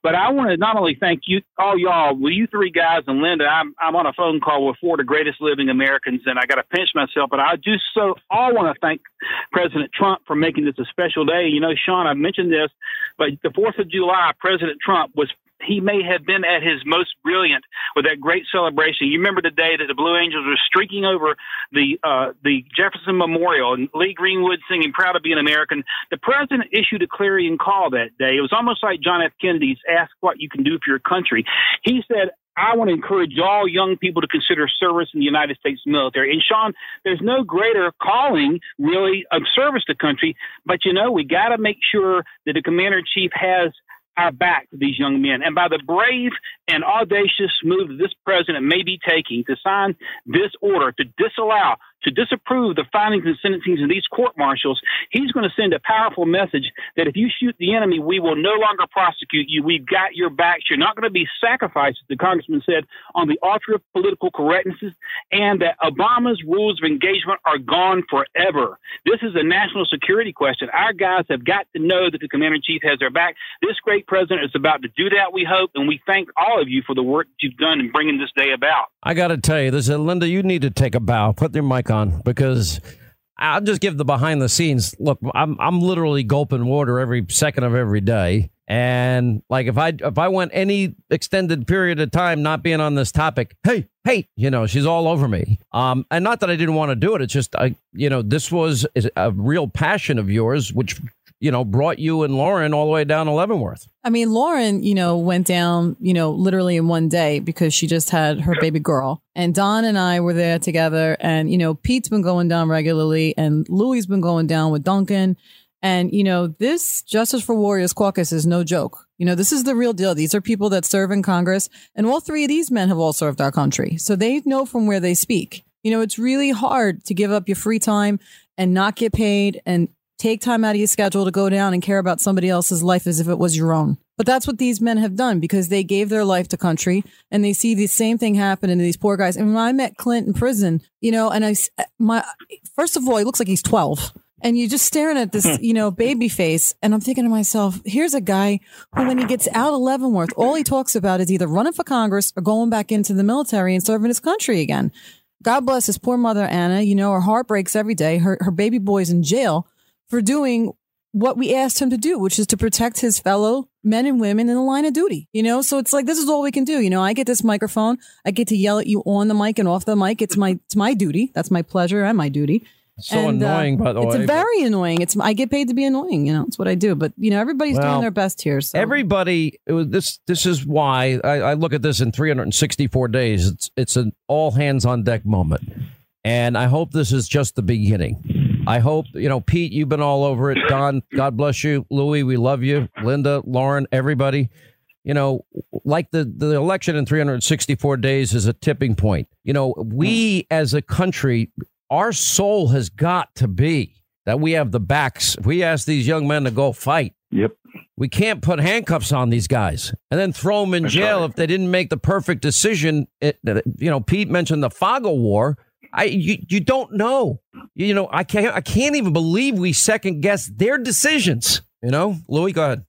But I want to not only thank you, all y'all, well, you three guys and Linda, I'm, I'm on a phone call with four of the greatest living Americans, and I got to pinch myself. But I just so all want to thank President Trump for making this a special day. You know, Sean, I mentioned this, but the fourth of July, President Trump was he may have been at his most brilliant with that great celebration. You remember the day that the Blue Angels were streaking over the uh, the Jefferson Memorial and Lee Greenwood singing "Proud to Be an American." The president issued a clarion call that day. It was almost like John F. Kennedy's "Ask What You Can Do for Your Country." He said, I want to encourage all young people to consider service in the United States military. And, Sean, there's no greater calling, really, of service to country. But, you know, we got to make sure that the commander-in-chief has our back to these young men. And by the brave and audacious move this president may be taking to sign this order to disallow, to disapprove the findings and sentencings of these court martials, he's going to send a powerful message that if you shoot the enemy, we will no longer prosecute you. We've got your backs. You're not going to be sacrificed, the congressman said, on the altar of political correctness, and that Obama's rules of engagement are gone forever. This is a national security question. Our guys have got to know that the commander-in-chief has their back. This great president is about to do that, we hope, and we thank all of you for the work you've done in bringing this day about. I got to tell you, this, Linda, you need to take a bow. Put your mic on, because I'll just give the behind the scenes look. I'm I'm literally gulping water every second of every day, and like if I if I went any extended period of time not being on this topic, hey hey, you know, she's all over me. Um, and not that I didn't want to do it. It's just I you know this was a real passion of yours, which you know, brought you and Lauren all the way down to Leavenworth. I mean, Lauren, you know, went down, you know, literally in one day because she just had her baby girl. And Don and I were there together. And, you know, Pete's been going down regularly and Louie's been going down with Duncan. And, you know, this Justice for Warriors caucus is no joke. You know, this is the real deal. These are people that serve in Congress. And all three of these men have all served our country. So they know from where they speak. You know, it's really hard to give up your free time and not get paid and take time out of your schedule to go down and care about somebody else's life as if it was your own. But that's what these men have done because they gave their life to country and they see the same thing happen to these poor guys. And when I met Clint in prison, you know, and I, my, first of all, he looks like he's twelve. And you're just staring at this, you know, baby face. And I'm thinking to myself, here's a guy who, when he gets out of Leavenworth, all he talks about is either running for Congress or going back into the military and serving his country again. God bless his poor mother, Anna. You know, her heart breaks every day. Her, her baby boy's in jail for doing what we asked him to do, which is to protect his fellow men and women in the line of duty. You know, so it's like, this is all we can do. You know, I get this microphone. I get to yell at you on the mic and off the mic. It's my it's my duty. That's my pleasure and my duty. So and, annoying, uh, by the it's way. It's very but, annoying. It's I get paid to be annoying. You know, it's what I do. But, you know, everybody's well, doing their best here. So. Everybody. It was, this this is why I, I look at this in three hundred sixty-four days. It's it's an all hands on deck moment. And I hope this is just the beginning. I hope, you know, Pete, you've been all over it. Don, God bless you. Louie, we love you. Linda, Lauren, everybody. You know, like the, the election in three hundred sixty-four days is a tipping point. You know, we as a country, our soul has got to be that we have the backs. If we ask these young men to go fight, yep, we can't put handcuffs on these guys and then throw them in That's jail right. if they didn't make the perfect decision. It, you know, Pete mentioned the F A G O war. I you, you don't know. You, you know, I can't I can't even believe we second guess their decisions. You know, Louie, go ahead.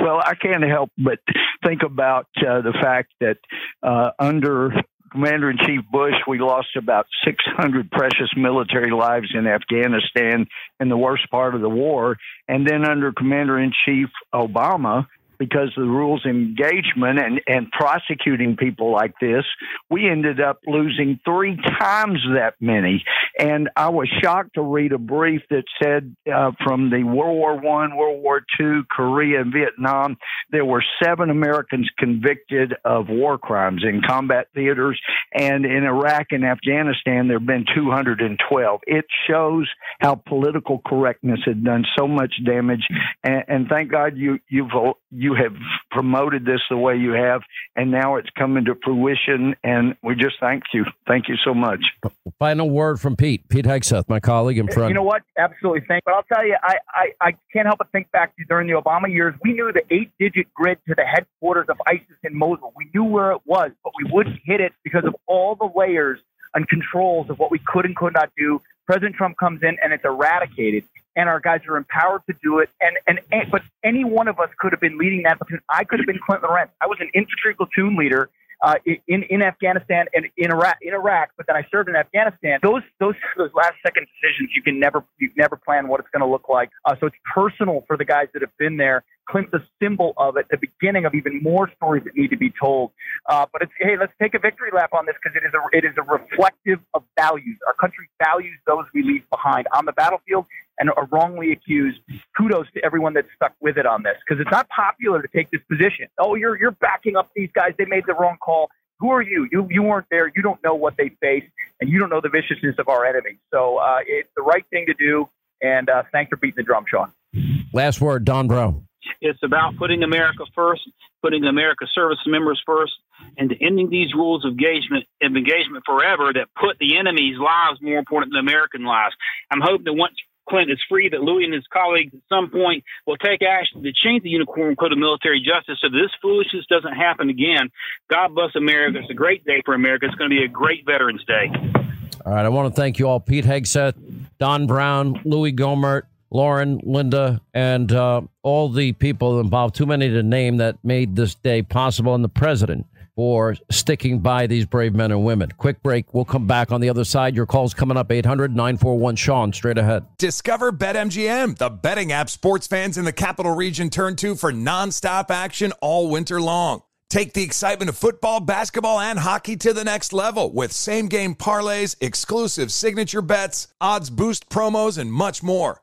Well, I can't help but think about uh, the fact that uh, under Commander-in-Chief Bush, we lost about six hundred precious military lives in Afghanistan in the worst part of the war. And then under Commander-in-Chief Obama, because of the rules of engagement and, and prosecuting people like this, we ended up losing three times that many. And I was shocked to read a brief that said uh, from the World War One, World War Two, Korea, and Vietnam, there were seven Americans convicted of war crimes in combat theaters. And in Iraq and Afghanistan, there have been two hundred twelve. It shows how political correctness had done so much damage. And, and thank God you, you've you have promoted this the way you have, and now it's coming to fruition, and we just thank you. Thank you so much. Final word from Pete. Pete Hegseth, my colleague and friend. You know what? Absolutely. Thank you. But I'll tell you, I, I, I can't help but think back to during the Obama years, we knew the eight-digit grid to the headquarters of ISIS in Mosul. We knew where it was, but we wouldn't hit it because of all the layers and controls of what we could and could not do. President Trump comes in, and it's eradicated. And our guys are empowered to do it. And, and and but any one of us could have been leading that platoon. I could have been Clint Lorance. I was an infantry platoon leader uh, in in Afghanistan and in Iraq. In Iraq, but then I served in Afghanistan. Those those those last second decisions, you can never you never plan what it's going to look like. Uh, so it's personal for the guys that have been there. Clint's a symbol of it, the beginning of even more stories that need to be told. Uh, but it's, hey, let's take a victory lap on this because it is a, it is a reflective of values. Our country values those we leave behind on the battlefield and are wrongly accused. Kudos to everyone that's stuck with it on this because it's not popular to take this position. Oh, you're you're backing up these guys. They made the wrong call. Who are you? You you weren't there. You don't know what they faced, and you don't know the viciousness of our enemy. So uh, it's the right thing to do, and uh, thanks for beating the drum, Sean. Last word, Don Brown. It's about putting America first, putting America's service members first, and ending these rules of engagement of engagement forever that put the enemy's lives more important than American lives. I'm hoping that once Clint is free, that Louie and his colleagues at some point will take action to change the Uniform Code of Military Justice so this foolishness doesn't happen again. God bless America. It's a great day for America. It's going to be a great Veterans Day. All right. I want to thank you all. Pete Hegseth, Don Brown, Louie Gohmert, Lauren, Linda, and uh, all the people involved, too many to name, that made this day possible, and the president for sticking by these brave men and women. Quick break. We'll come back on the other side. Your call's coming up, eight hundred nine four one SEAN, straight ahead. Discover BetMGM, the betting app sports fans in the capital region turn to for nonstop action all winter long. Take the excitement of football, basketball, and hockey to the next level with same-game parlays, exclusive signature bets, odds boost promos, and much more.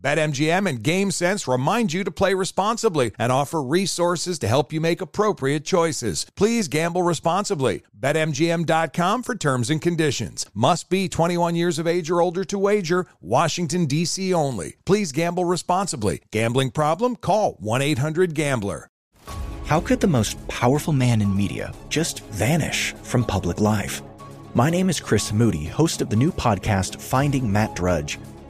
BetMGM and GameSense remind you to play responsibly and offer resources to help you make appropriate choices. Please gamble responsibly. Bet M G M dot com for terms and conditions. Must be twenty-one years of age or older to wager. Washington, D C only. Please gamble responsibly. Gambling problem? Call one eight hundred gambler. How could the most powerful man in media just vanish from public life? My name is Chris Moody, host of the new podcast, Finding Matt Drudge.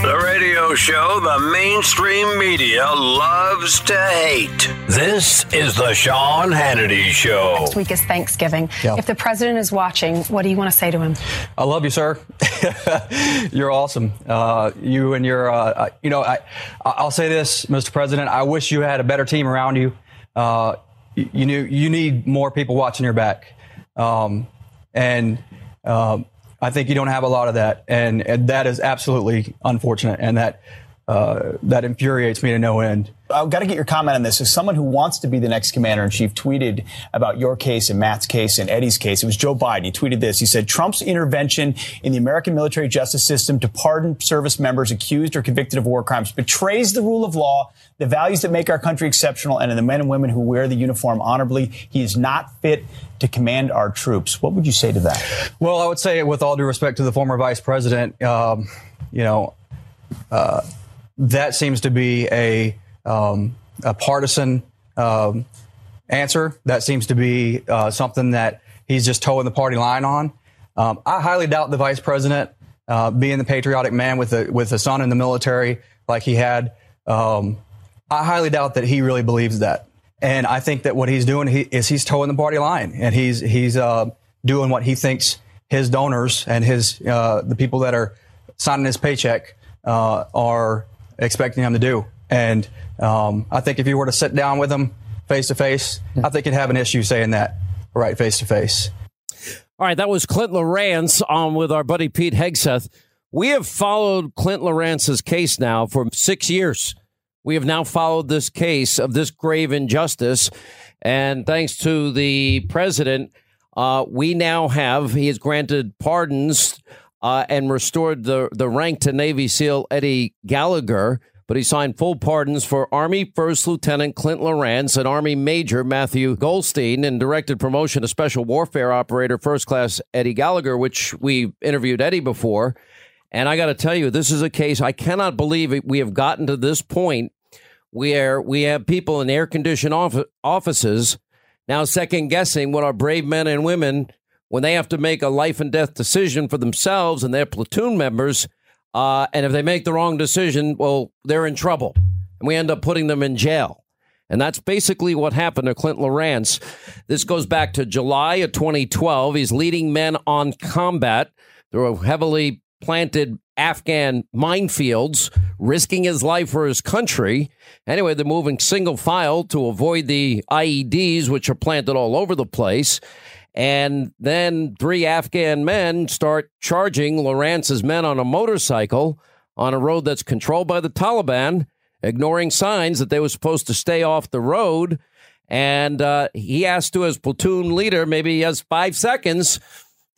The radio show the mainstream media loves to hate. This is the Sean Hannity Show. Next week is Thanksgiving. Yeah. If the president is watching, what do you want to say to him? I love you, sir. You're awesome. Uh, you and your, uh, you know, I, I'll say this, Mister President. I wish you had a better team around you. Uh, you, you knew you need more people watching your back, um, and. Uh, I think you don't have a lot of that, and, and that is absolutely unfortunate, and that uh, that infuriates me to no end. I've got to get your comment on this. As someone who wants to be the next commander-in-chief tweeted about your case and Matt's case and Eddie's case. It was Joe Biden. He tweeted this. He said, Trump's intervention in the American military justice system to pardon service members accused or convicted of war crimes betrays the rule of law, the values that make our country exceptional, and in the men and women who wear the uniform honorably. He is not fit to command our troops. What would you say to that? Well, I would say, with all due respect to the former vice president, um, you know, uh, that seems to be a... Um, a partisan um, answer. That seems to be uh, something that he's just towing the party line on. Um, I highly doubt the vice president, uh, being the patriotic man with a with a son in the military like he had. Um, I highly doubt that he really believes that. And I think that what he's doing he, is he's towing the party line, and he's he's uh, doing what he thinks his donors and his uh, the people that are signing his paycheck uh, are expecting him to do. And um, I think if you were to sit down with him face to face, I think you'd have an issue saying that right face to face. All right. That was Clint Lorance on with our buddy Pete Hegseth. We have followed Clint Lorance's case now for six years. We have now followed this case of this grave injustice. And thanks to the president, uh, we now have he has granted pardons uh, and restored the, the rank to Navy SEAL Eddie Gallagher. but he signed full pardons for Army First Lieutenant Clint Lorance and Army Major Matthew Golsteyn, and directed promotion to Special Warfare Operator First Class Eddie Gallagher, which we interviewed Eddie before. And I got to tell you, this is a case I cannot believe we have gotten to this point where we have people in air-conditioned off- offices now second-guessing what our brave men and women, when they have to make a life-and-death decision for themselves and their platoon members, uh, and if they make the wrong decision, well, they're in trouble, and we end up putting them in jail. And that's basically what happened to Clint Lorance. This goes back to July of twenty twelve. He's leading men on combat through a heavily planted Afghan minefields, risking his life for his country. Anyway, they're moving single file to avoid the I E Ds, which are planted all over the place. And then three Afghan men start charging Lorance's men on a motorcycle on a road that's controlled by the Taliban, ignoring signs that they were supposed to stay off the road. And uh, he asked to his platoon leader, maybe he has five seconds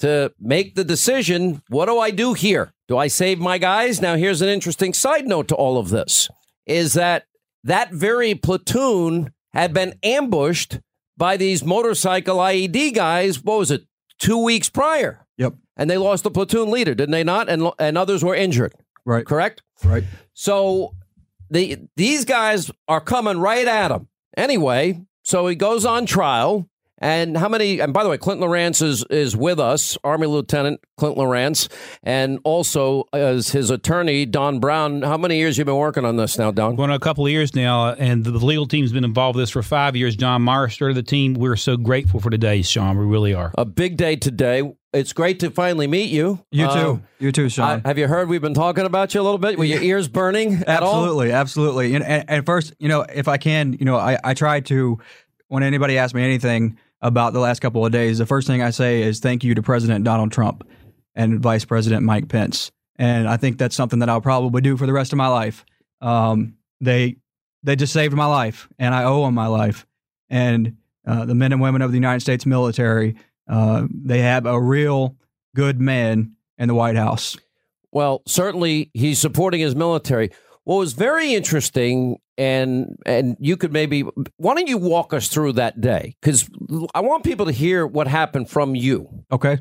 to make the decision. What do I do here? Do I save my guys? Now, here's an interesting side note to all of this, is that that very platoon had been ambushed by these motorcycle I E D guys. What was it? Two weeks prior. Yep. And they lost the platoon leader, didn't they not? And and others were injured. Right. Correct? Right. So the these guys are coming right at him. Anyway, so he goes on trial. And how many, and by the way, Clint Lorance is, is with us, Army Lieutenant Clint Lorance, and also as his attorney, Don Brown. How many years have you been working on this now, Don? Going on a couple of years now, and the legal team's been involved in this for five years. John Meyer started the team. We're so grateful for today, Sean. We really are. A big day today. It's great to finally meet you. You too. Um, you too, Sean. I, have you heard we've been talking about you a little bit? Were your ears burning at absolutely, all? Absolutely, absolutely. And, and first, you know, if I can, you know, I, I try to, when anybody asks me anything about the last couple of days, the first thing I say is thank you to President Donald Trump and Vice President Mike Pence. And I think that's something that I'll probably do for the rest of my life. Um, they they just saved my life, and I owe them my life. And uh, the men and women of the United States military, uh, they have a real good man in the White House. Well, certainly he's supporting his military. What was very interesting, and and you could maybe, why don't you walk us through that day? Because I want people to hear what happened from you. Okay.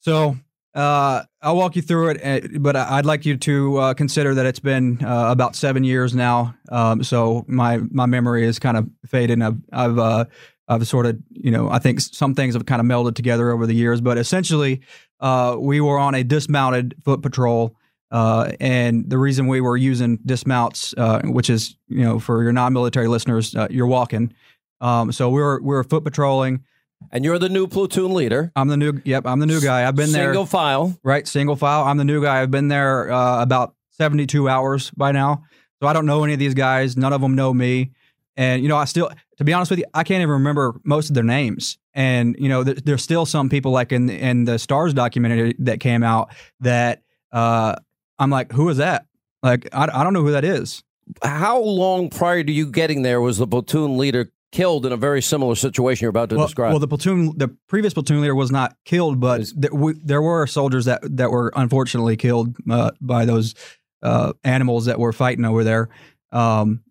So uh, I'll walk you through it, but I'd like you to uh, consider that it's been uh, about seven years now. Um, so my my memory is kind of fading. I've, I've, uh, I've sort of, you know, I think some things have kind of melded together over the years. But essentially, uh, we were on a dismounted foot patrol. Uh, and the reason we were using dismounts, uh, which is, you know, for your non-military listeners, uh, you're walking. Um, so we were we were foot patrolling. And you're the new platoon leader. I'm the new. Yep, I'm the new guy. I've been single there. Single file. Right, single file. I'm the new guy. I've been there uh, about seventy-two hours by now. So I don't know any of these guys. None of them know me. And, you know, I still, to be honest with you, I can't even remember most of their names. And, you know, th- there's still some people like in, in the STARS documentary that came out that, uh, I'm like, who is that? Like, I, I don't know who that is. How long prior to you getting there was the platoon leader killed in a very similar situation you're about to well, describe? Well, the platoon, the previous platoon leader was not killed, but th- we, there were soldiers that, that were unfortunately killed uh, by those uh, animals that were fighting over there. Um,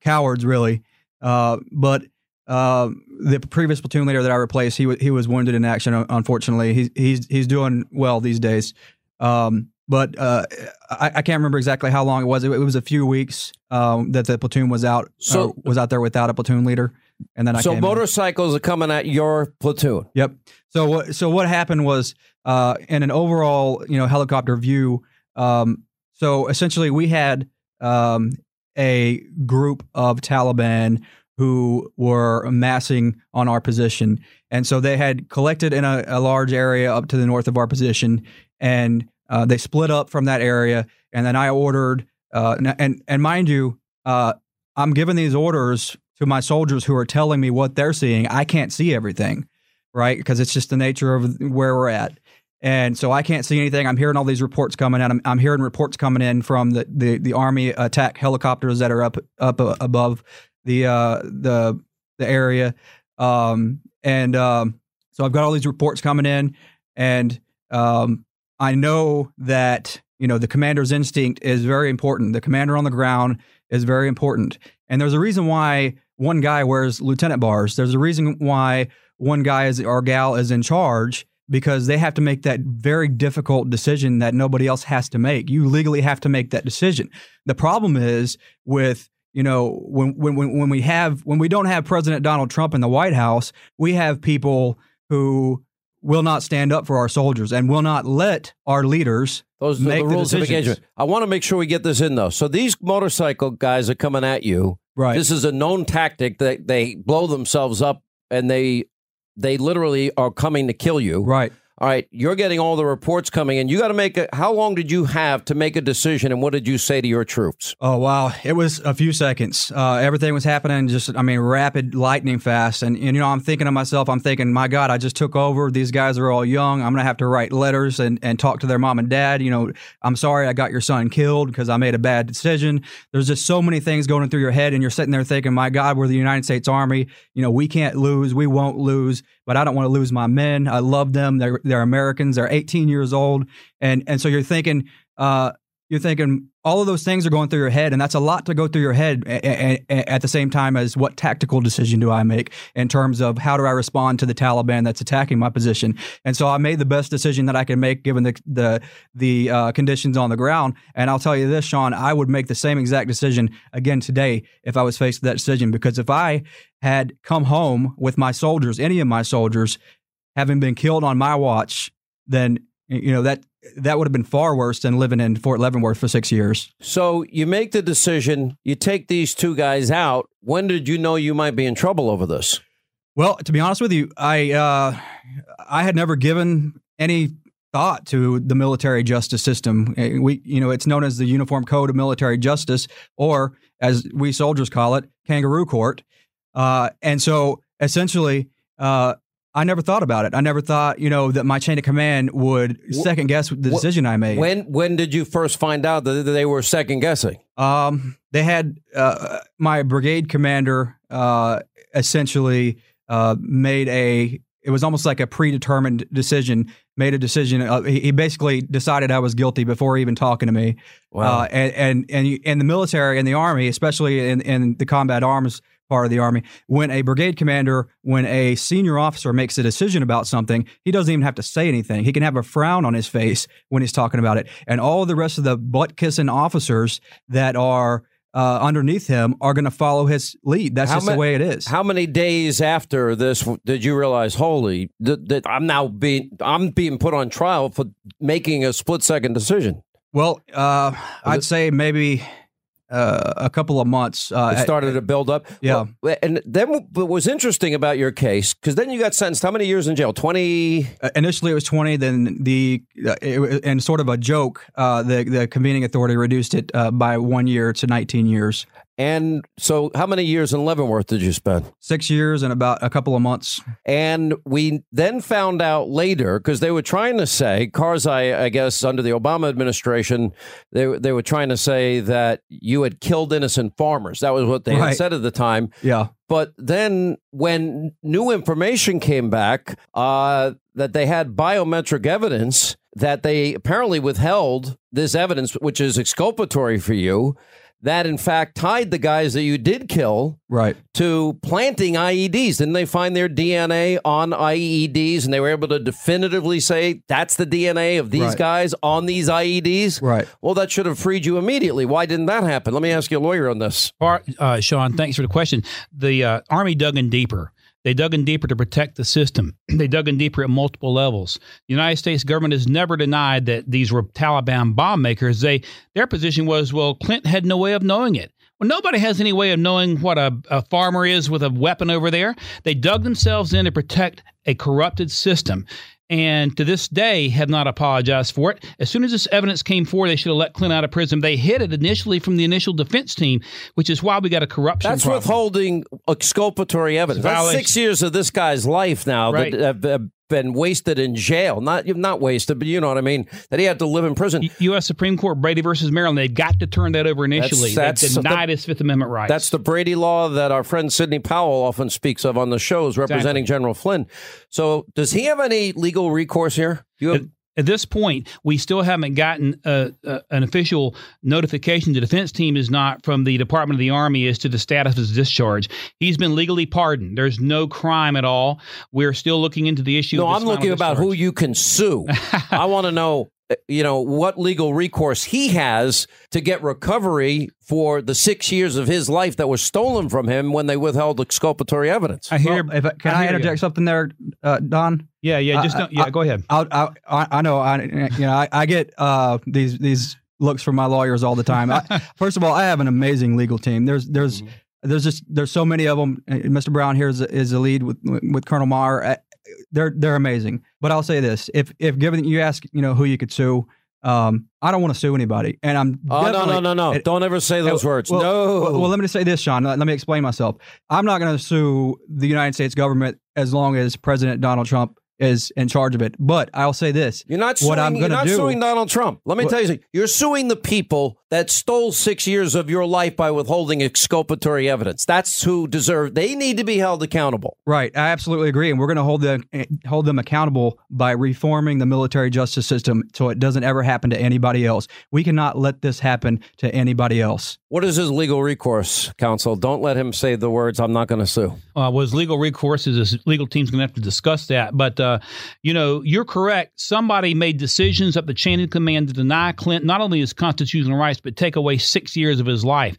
cowards, really. Uh, but uh, the previous platoon leader that I replaced, he, w- he was wounded in action, unfortunately. He's, he's, he's doing well these days. Um But uh, I, I can't remember exactly how long it was. It, it was a few weeks um, that the platoon was out so, uh, was out there without a platoon leader, and then I so came motorcycles in. Are coming at your platoon. Yep. So so what happened was uh, in an overall you know helicopter view. Um, so essentially, we had um, a group of Taliban who were massing on our position, and so they had collected in a, a large area up to the north of our position, and Uh, they split up from that area, and then I ordered, uh, and, and and mind you, uh, I'm giving these orders to my soldiers who are telling me what they're seeing. I can't see everything, right? Because it's just the nature of where we're at. And so I can't see anything. I'm hearing all these reports coming in. I'm, I'm hearing reports coming in from the, the, the Army attack helicopters that are up up uh, above the, uh, the the area. Um, and um, so I've got all these reports coming in, and um, I know that, you know, the commander's instinct is very important. The commander on the ground is very important. And there's a reason why one guy wears lieutenant bars. There's a reason why one guy is, or gal is in charge, because they have to make that very difficult decision that nobody else has to make. You legally have to make that decision. The problem is with, you know, when when when we have when we don't have President Donald Trump in the White House, we have people who will not stand up for our soldiers and will not let our leaders Those make the, the rules decisions. Of engagement. I want to make sure we get this in, though. So these motorcycle guys are coming at you. Right. This is a known tactic that they blow themselves up and they they literally are coming to kill you. Right. All right. You're getting all the reports coming in. You got to make a, how long did you have to make a decision? And what did you say to your troops? Oh, wow. It was a few seconds. Uh, everything was happening just, I mean, rapid, lightning fast. And, and, you know, I'm thinking to myself, I'm thinking, my God, I just took over. These guys are all young. I'm going to have to write letters and, and talk to their mom and dad. You know, I'm sorry I got your son killed because I made a bad decision. There's just so many things going through your head. And you're sitting there thinking, my God, we're the United States Army. You know, we can't lose. We won't lose. But I don't want to lose my men. I love them. They're They're Americans. They're eighteen years old. And and so you're thinking, uh, you're thinking all of those things are going through your head. And that's a lot to go through your head a- a- a- at the same time as what tactical decision do I make in terms of how do I respond to the Taliban that's attacking my position? And so I made the best decision that I can make given the the, the uh, conditions on the ground. And I'll tell you this, Sean, I would make the same exact decision again today if I was faced with that decision, because if I had come home with my soldiers, any of my soldiers, having been killed on my watch, then, you know, that that would have been far worse than living in Fort Leavenworth for six years. So you make the decision, you take these two guys out. When did you know you might be in trouble over this? Well, to be honest with you, I uh, I had never given any thought to the military justice system. We, you know, it's known as the Uniform Code of Military Justice, or as we soldiers call it, kangaroo court. Uh, and so essentially, uh, I never thought about it. I never thought, you know, that my chain of command would second guess the decision I made. When when did you first find out that they were second guessing? Um, they had uh, my brigade commander uh, essentially uh, made a. It was almost like a predetermined decision. Made a decision. Uh, he, he basically decided I was guilty before even talking to me. Wow. Uh, and and and and the military and the Army, especially in in the combat arms part of the Army, when a brigade commander, when a senior officer makes a decision about something, he doesn't even have to say anything. He can have a frown on his face when he's talking about it. And all the rest of the butt-kissing officers that are uh, underneath him are going to follow his lead. That's how just ma- the way it is. How many days after this did you realize, holy, th- th- I'm now being, I'm being put on trial for making a split-second decision? Well, uh, I'd it- say maybe... Uh, a couple of months. Uh, it started at, to build up. Yeah. Well, and then what was interesting about your case, because then you got sentenced how many years in jail? twenty? Uh, initially, it was twenty. Then the, uh, it, and sort of a joke, uh, the, the convening authority reduced it uh, by one year to nineteen years. And so how many years in Leavenworth did you spend? Six years and about a couple of months. And we then found out later, because they were trying to say, Karzai, I guess, under the Obama administration, they, they were trying to say that you had killed innocent farmers. That was what they right. had said at the time. Yeah. But then when new information came back uh, that they had biometric evidence, that they apparently withheld this evidence, which is exculpatory for you, that, in fact, tied the guys that you did kill right. to planting I E Ds. Didn't they find their D N A on I E Ds? And they were able to definitively say that's the D N A of these right. guys on these I E Ds. Right. Well, that should have freed you immediately. Why didn't that happen? Let me ask you a lawyer on this. Uh, Sean, thanks for the question. The uh, Army dug in deeper. They dug in deeper to protect the system. They dug in deeper at multiple levels. The United States government has never denied that these were Taliban bomb makers. They, their position was, well, Clinton had no way of knowing it. Well, nobody has any way of knowing what a, a farmer is with a weapon over there. They dug themselves in to protect a corrupted system, and to this day have not apologized for it. As soon as this evidence came forward, they should have let Clint out of prison. They hid it initially from the initial defense team, which is why we got a corruption That's problem. Withholding exculpatory evidence. That's six years of this guy's life now right. that have uh, been wasted in jail. Not not wasted, but you know what I mean, that he had to live in prison. U- U.S. Supreme Court, Brady versus Maryland, they got to turn that over initially. That's, that's, they denied that, his Fifth Amendment rights. That's the Brady law that our friend Sidney Powell often speaks of on the shows representing exactly. General Flynn. So does he have any legal recourse here? You have, At this point, we still haven't gotten a, a, an official notification. The defense team is not from the Department of the Army as to the status of his discharge. He's been legally pardoned. There's no crime at all. We're still looking into the issue. No, of I'm looking discharge. about who you can sue. I want to know, you know, what legal recourse he has to get recovery for the six years of his life that was stolen from him when they withheld exculpatory evidence. I hear. Well, if I, can I, I interject you. something there, uh, Don? Yeah, yeah, just I, don't, yeah. I, go ahead. I, I, I know. I, you know, I, I get uh, these these looks from my lawyers all the time. I, first of all, I have an amazing legal team. There's there's mm-hmm. there's just there's so many of them. Mister Brown here is is the lead with with Colonel Maher. They're they're amazing. But I'll say this: if if given you ask, you know, who you could sue. Um, I don't want to sue anybody, and I'm. Oh no no no no! It, don't ever say those it, words. Well, no. Well, well, let me say this, Sean. Let, let me explain myself. I'm not going to sue the United States government as long as President Donald Trump is in charge of it. But I'll say this: you're not suing, what I'm going to do. You're not suing Donald Trump. Let me well, tell you something. You're suing the people that stole six years of your life by withholding exculpatory evidence. That's who deserve. They need to be held accountable. Right. I absolutely agree, and we're going to hold them hold them accountable by reforming the military justice system so it doesn't ever happen to anybody else. We cannot let this happen to anybody else. What is his legal recourse, counsel? Don't let him say the words, "I'm not going to sue." Uh, well, his legal recourse is his legal team's going to have to discuss that, but. Uh, Uh, you know, you're correct. Somebody made decisions up the chain of command to deny Clint not only his constitutional rights, but take away six years of his life.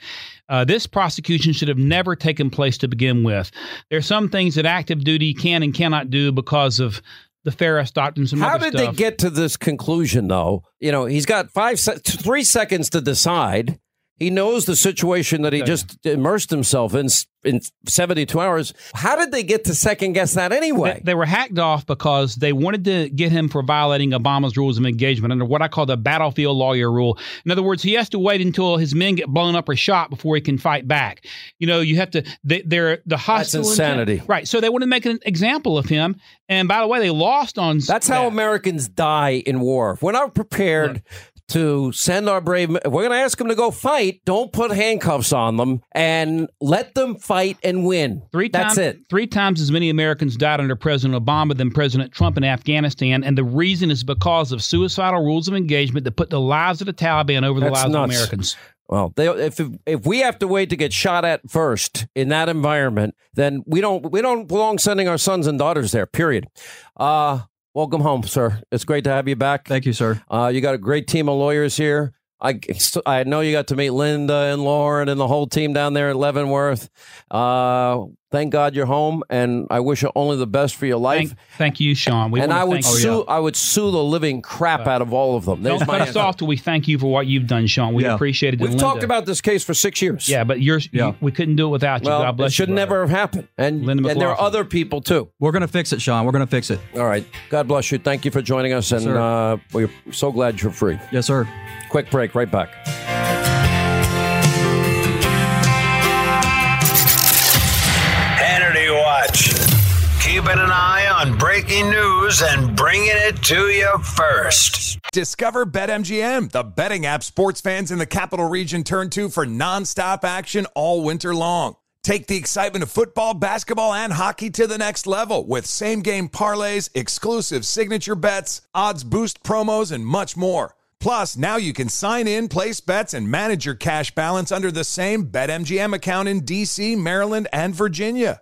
Uh, this prosecution should have never taken place to begin with. There are some things that active duty can and cannot do because of the Ferris Doctrine. Some How did stuff. they get to this conclusion, though? You know, he's got five, se- three seconds to decide. He knows the situation that he just immersed himself in in seventy-two hours. How did they get to second guess that anyway? They, they were hacked off because they wanted to get him for violating Obama's rules of engagement under what I call the battlefield lawyer rule. In other words, he has to wait until his men get blown up or shot before he can fight back. You know, you have to they, they're the hostile. That's insanity. Intent. Right. So they want to make an example of him. And by the way, they lost on. That's that. How Americans die in war. We're not prepared. Look. To send our brave, we're going to ask them to go fight. Don't put handcuffs on them and let them fight and win. Three times, That's it. Three times as many Americans died under President Obama than President Trump in Afghanistan. And the reason is because of suicidal rules of engagement that put the lives of the Taliban over the That's lives nuts. of Americans. Well, they, if if we have to wait to get shot at first in that environment, then we don't we don't belong sending our sons and daughters there, period. Uh Welcome home, sir. It's great to have you back. Thank you, sir. Uh, you got a great team of lawyers here. I, I know you got to meet Linda and Lauren and the whole team down there at Leavenworth. Uh, thank God you're home, and I wish you only the best for your life. Thank, thank you, Sean. We and I would sue. You. I would sue the living crap uh, out of all of them. There's don't my cut us off till we thank you for what you've done, Sean. We yeah. appreciate it. We've Linda. talked about this case for six years. Yeah, but you're, yeah. You, we couldn't do it without you. Well, God bless it should you, never have happened. And, and there are other people too. We're gonna fix it, Sean. We're gonna fix it. All right. God bless you. Thank you for joining us, yes, and uh, we're so glad you're free. Yes, sir. Quick break. Right back. Hannity Watch. Keeping an eye on breaking news and bringing it to you first. Discover BetMGM, the betting app sports fans in the capital region turn to for nonstop action all winter long. Take the excitement of football, basketball, and hockey to the next level with same-game parlays, exclusive signature bets, odds boost promos, and much more. Plus, now you can sign in, place bets, and manage your cash balance under the same BetMGM account in D C, Maryland, and Virginia.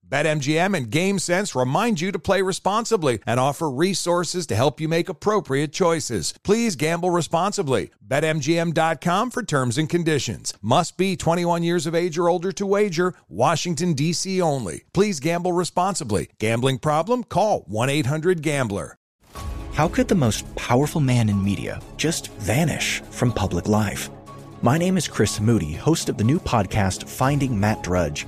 BetMGM and GameSense remind you to play responsibly and offer resources to help you make appropriate choices. Please gamble responsibly. Bet M G M dot com for terms and conditions. Must be twenty-one years of age or older to wager. Washington, D C only. Please gamble responsibly. Gambling problem? Call one eight hundred gambler. How could the most powerful man in media just vanish from public life? My name is Chris Moody, host of the new podcast Finding Matt Drudge.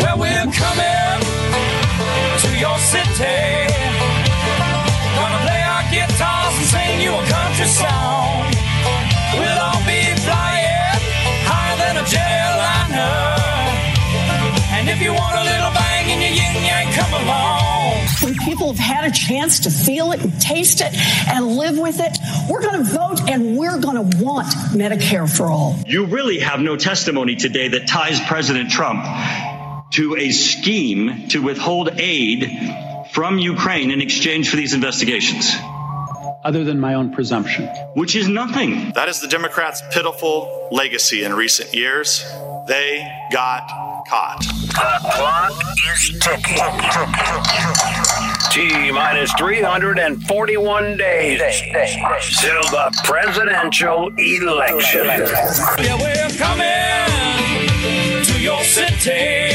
Well, we're coming to your city, gonna play our guitars and sing you a country song. We'll all be flying higher than a jetliner, and if you want a little bang in your yin-yang, come along. When people have had a chance to feel it and taste it and live with it, we're gonna vote and we're gonna want Medicare for all. You really have no testimony today that ties President Trump to a scheme to withhold aid from Ukraine in exchange for these investigations. Other than my own presumption. Which is nothing. That is the Democrats' pitiful legacy in recent years. They got caught. The clock is ticking. T-minus three hundred forty-one days till the presidential election. Yeah, we're coming to your city.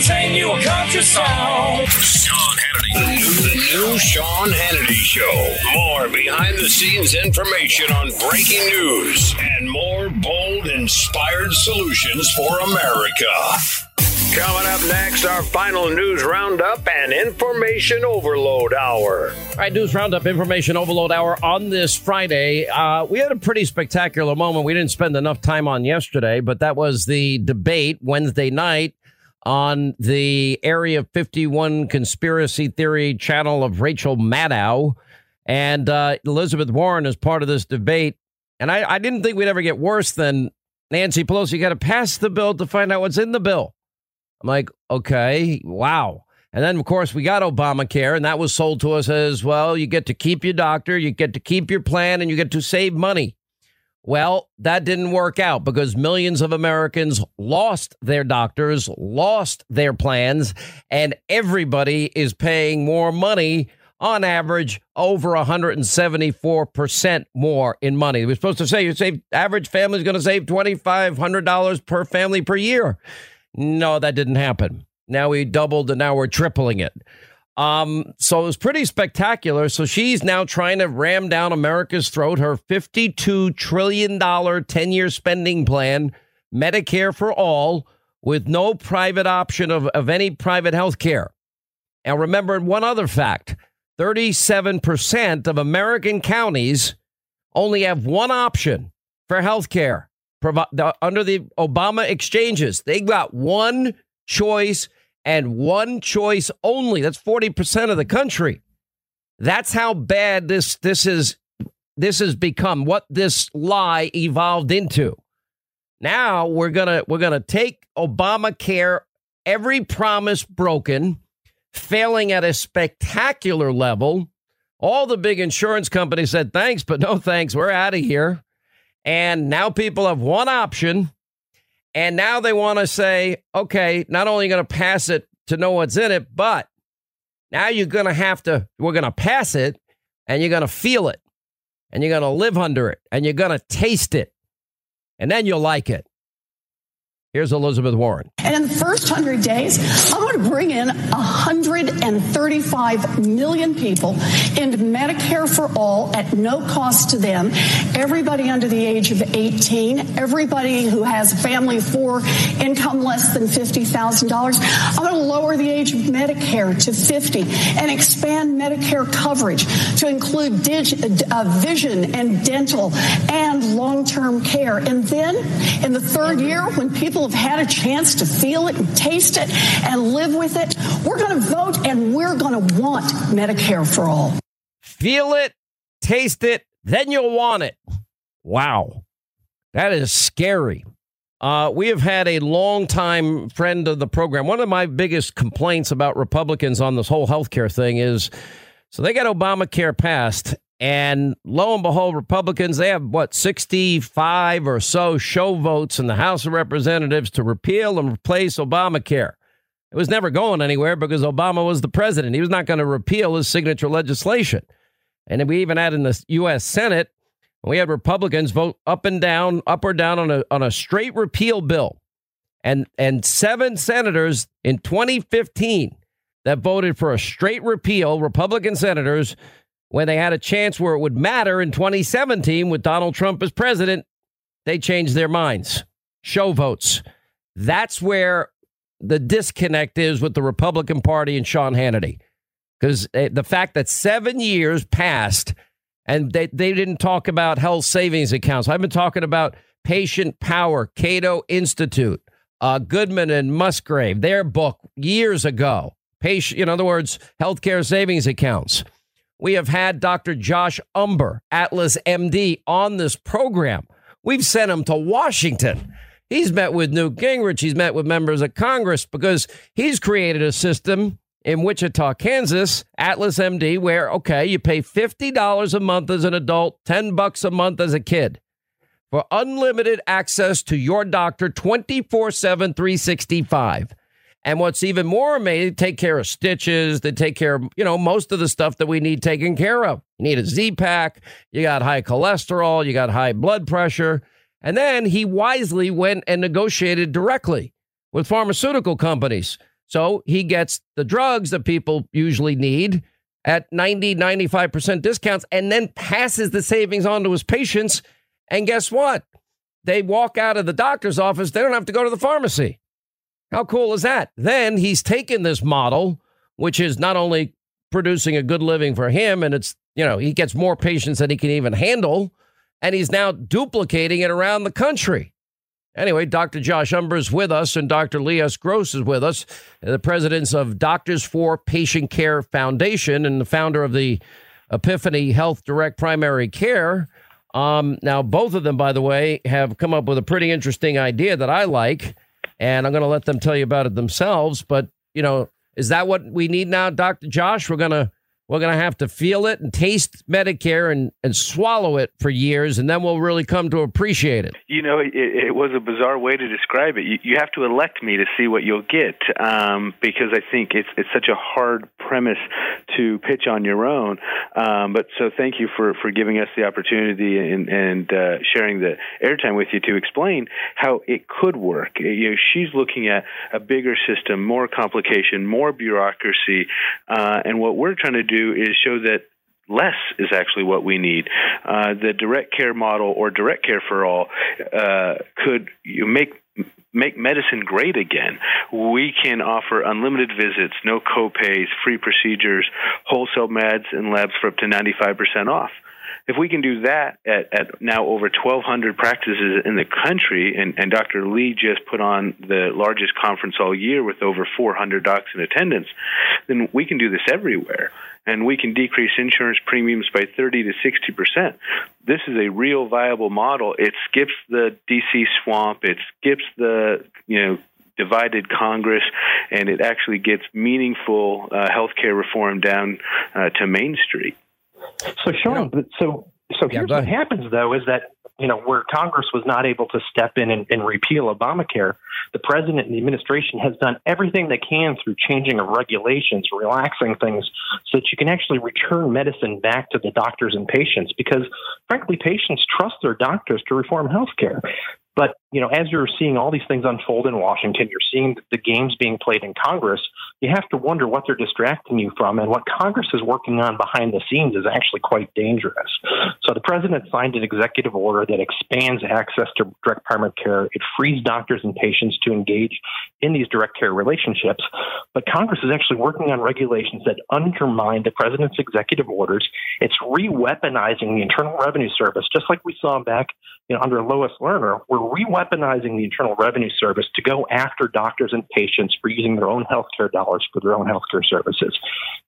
Sing you a country song. Sean Hannity. The new Sean Hannity Show. More behind-the-scenes information on breaking news and more bold, inspired solutions for America. Coming up next, our final news roundup and information overload hour. All right, news roundup, information overload hour on this Friday. Uh, we had a pretty spectacular moment we didn't spend enough time on yesterday, but that was the debate Wednesday night on the Area fifty-one conspiracy theory channel of Rachel Maddow and uh, Elizabeth Warren as part of this debate. And I, I didn't think we'd ever get worse than Nancy Pelosi got to pass the bill to find out what's in the bill. I'm like, OK, wow. And then, of course, we got Obamacare, and that was sold to us as, well, you get to keep your doctor, you get to keep your plan, and you get to save money. Well, that didn't work out because millions of Americans lost their doctors, lost their plans, and everybody is paying more money on average, over one hundred seventy-four percent more in money. We're supposed to say your save, average family is going to save two thousand five hundred dollars per family per year. No, that didn't happen. Now we doubled and now we're tripling it. Um, so it was pretty spectacular. So she's now trying to ram down America's throat her fifty-two trillion dollars ten-year spending plan, Medicare for all, with no private option of, of any private health care. And remember one other fact, thirty-seven percent of American counties only have one option for health care provi- under the Obama exchanges. They got one choice and one choice only. That's forty percent of the country. That's how bad this this is. This has become what this lie evolved into. Now we're going to we're going to take Obamacare, every promise broken, failing at a spectacular level. All the big insurance companies said, thanks, but no thanks. We're out of here. And now people have one option. And now they want to say, OK, not only are you going to pass it to know what's in it, but Now you're going to have to, we're going to pass it, and you're going to feel it, and you're going to live under it, and you're going to taste it, and then you'll like it. Here's Elizabeth Warren. And in the first one hundred days, I'm going to bring in one hundred thirty-five million people into Medicare for All at no cost to them. Everybody under the age of eighteen, everybody who has a family of four, income less than fifty thousand dollars. I'm going to lower the age of Medicare to fifty and expand Medicare coverage to include dig- uh, vision and dental and long-term care. And then in the third year, when people have had a chance to feel it and taste it and live with it, we're going to vote and we're going to want Medicare for all. Feel it, taste it, then you'll want it. Wow. That is scary. Uh, we have had a longtime friend of the program. One of my biggest complaints about Republicans on this whole healthcare thing is, so they got Obamacare passed, and lo and behold, Republicans, they have, what, sixty-five or so show votes in the House of Representatives to repeal and replace Obamacare. It was never going anywhere because Obama was the president. He was not going to repeal his signature legislation. And we even had in the U S Senate, we had Republicans vote up and down, up or down on a on a straight repeal bill. And and seven senators in twenty fifteen that voted for a straight repeal, Republican senators, when they had a chance where it would matter in twenty seventeen with Donald Trump as president, they changed their minds. Show votes. That's where the disconnect is with the Republican Party and Sean Hannity, because the fact that seven years passed and they, they didn't talk about health savings accounts. I've been talking about Patient Power, Cato Institute, uh, Goodman and Musgrave, their book years ago. Patient, in other words, healthcare savings accounts. We have had Doctor Josh Umbehr, Atlas M D, on this program. We've sent him to Washington. He's met with Newt Gingrich. He's met with members of Congress because he's created a system in Wichita, Kansas, Atlas M D, where, okay, you pay fifty dollars a month as an adult, ten bucks a month as a kid for unlimited access to your doctor twenty-four seven, three sixty-five. And what's even more amazing, they take care of stitches, they take care of, you know, most of the stuff that we need taken care of. You need a Z-Pack, you got high cholesterol, you got high blood pressure. And then he wisely went and negotiated directly with pharmaceutical companies. So he gets the drugs that people usually need at ninety, ninety-five percent discounts and then passes the savings on to his patients. And guess what? They walk out of the doctor's office. They don't have to go to the pharmacy. How cool is that? Then he's taken this model, which is not only producing a good living for him, and it's, you know, he gets more patients than he can even handle, and he's now duplicating it around the country. Anyway, Doctor Josh Umbehr is with us, and Doctor Lee Gross is with us, the presidents of Doctors for Patient Care Foundation and the founder of the Epiphany Health Direct Primary Care. Um, now, both of them, by the way, have come up with a pretty interesting idea that I like. And I'm going to let them tell you about it themselves. But, you know, is that what we need now, Doctor Josh? We're going to we're going to have to feel it and taste Medicare and, and swallow it for years. And then we'll really come to appreciate it. You know, it, it was a bizarre way to describe it. You, you have to elect me to see what you'll get, um, because I think it's it's such a hard premise to pitch on your own. Um, but so thank you for, for giving us the opportunity and, and uh, sharing the airtime with you to explain how it could work. You know, she's looking at a bigger system, more complication, more bureaucracy. Uh, and what we're trying to do is show that less is actually what we need. Uh, the direct care model or direct care for all uh, could you make make medicine great again. We can offer unlimited visits, no copays, free procedures, wholesale meds and labs for up to ninety-five percent off. If we can do that at, at now over twelve hundred practices in the country, and, and Doctor Lee just put on the largest conference all year with over four hundred docs in attendance, then we can do this everywhere. And we can decrease insurance premiums by thirty to sixty percent. This is a real viable model. It skips the D C swamp. It skips the, you know, divided Congress, and it actually gets meaningful uh, healthcare reform down uh, to Main Street. So, Sean, so so here's yeah, what happens, though, is that you know, where Congress was not able to step in and, and repeal Obamacare, the president and the administration has done everything they can through changing of regulations, relaxing things, so that you can actually return medicine back to the doctors and patients, because, frankly, patients trust their doctors to reform health care. But, you know, as you're seeing all these things unfold in Washington, you're seeing the games being played in Congress, you have to wonder what they're distracting you from. And what Congress is working on behind the scenes is actually quite dangerous. So the president signed an executive order that expands access to direct primary care. It frees doctors and patients to engage in these direct care relationships. But Congress is actually working on regulations that undermine the president's executive orders. It's re-weaponizing the Internal Revenue Service, just like we saw back, you know, under Lois Lerner, where re-weaponizing the Internal Revenue Service to go after doctors and patients for using their own health care dollars for their own health care services,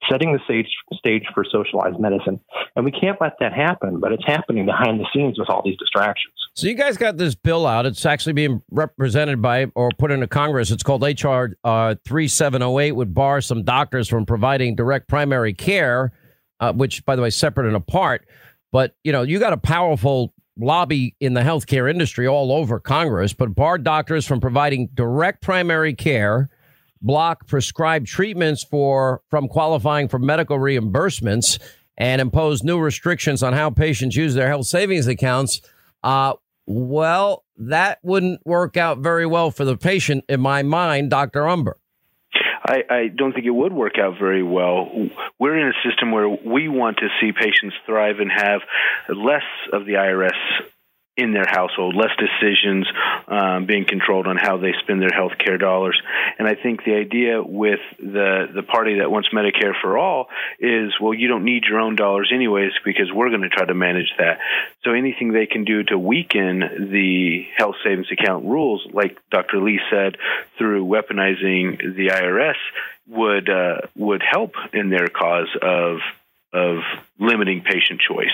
setting the stage, stage for socialized medicine. And we can't let that happen, but it's happening behind the scenes with all these distractions. So you guys got this bill out. It's actually being represented by or put into Congress. It's called H R uh, thirty-seven oh eight, would bar some doctors from providing direct primary care, uh, which, by the way, separate and apart. But, you know, you got a powerful lobby in the healthcare industry all over Congress, but bar doctors from providing direct primary care, block prescribed treatments for from qualifying for medical reimbursements, and impose new restrictions on how patients use their health savings accounts. Uh, well, that wouldn't work out very well for the patient, in my mind, Doctor Umbehr. I, I don't think it would work out very well. We're in a system where we want to see patients thrive and have less of the I R S in their household, less decisions um, being controlled on how they spend their health care dollars. And I think the idea with the, the party that wants Medicare for all is, well, you don't need your own dollars anyways, because we're going to try to manage that. So anything they can do to weaken the health savings account rules, like Doctor Lee said, through weaponizing the I R S would uh, would help in their cause of of limiting patient choice.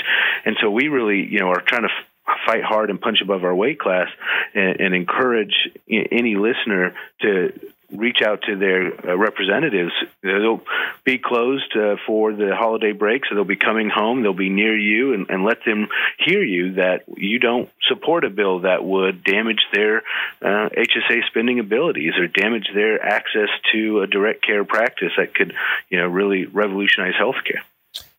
And so we really, you know, are trying to f- fight hard and punch above our weight class, and, and encourage any listener to reach out to their uh, representatives. They'll be closed uh, for the holiday break, so they'll be coming home. They'll be near you, and, and let them hear you that you don't support a bill that would damage their uh, H S A spending abilities or damage their access to a direct care practice that could, you know, really revolutionize healthcare.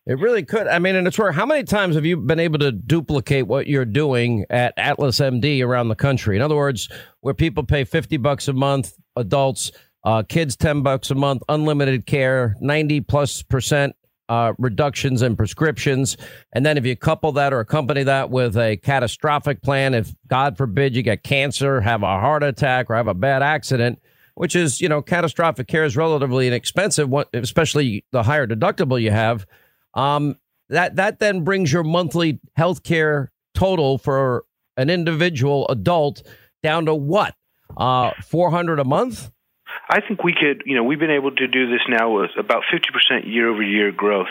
It really could. I mean, and it's where, how many times have you been able to duplicate what you're doing at Atlas M D around the country? In other words, where people pay fifty bucks a month, adults, uh, kids, ten bucks a month, unlimited care, ninety plus percent uh, reductions in prescriptions. And then if you couple that or accompany that with a catastrophic plan, if God forbid you get cancer, have a heart attack, or have a bad accident, which is, you know, catastrophic care is relatively inexpensive, especially the higher deductible you have. Um, that that then brings your monthly health care total for an individual adult down to what? Uh, four hundred a month? I think we could, you know, we've been able to do this now with about fifty percent year-over-year growth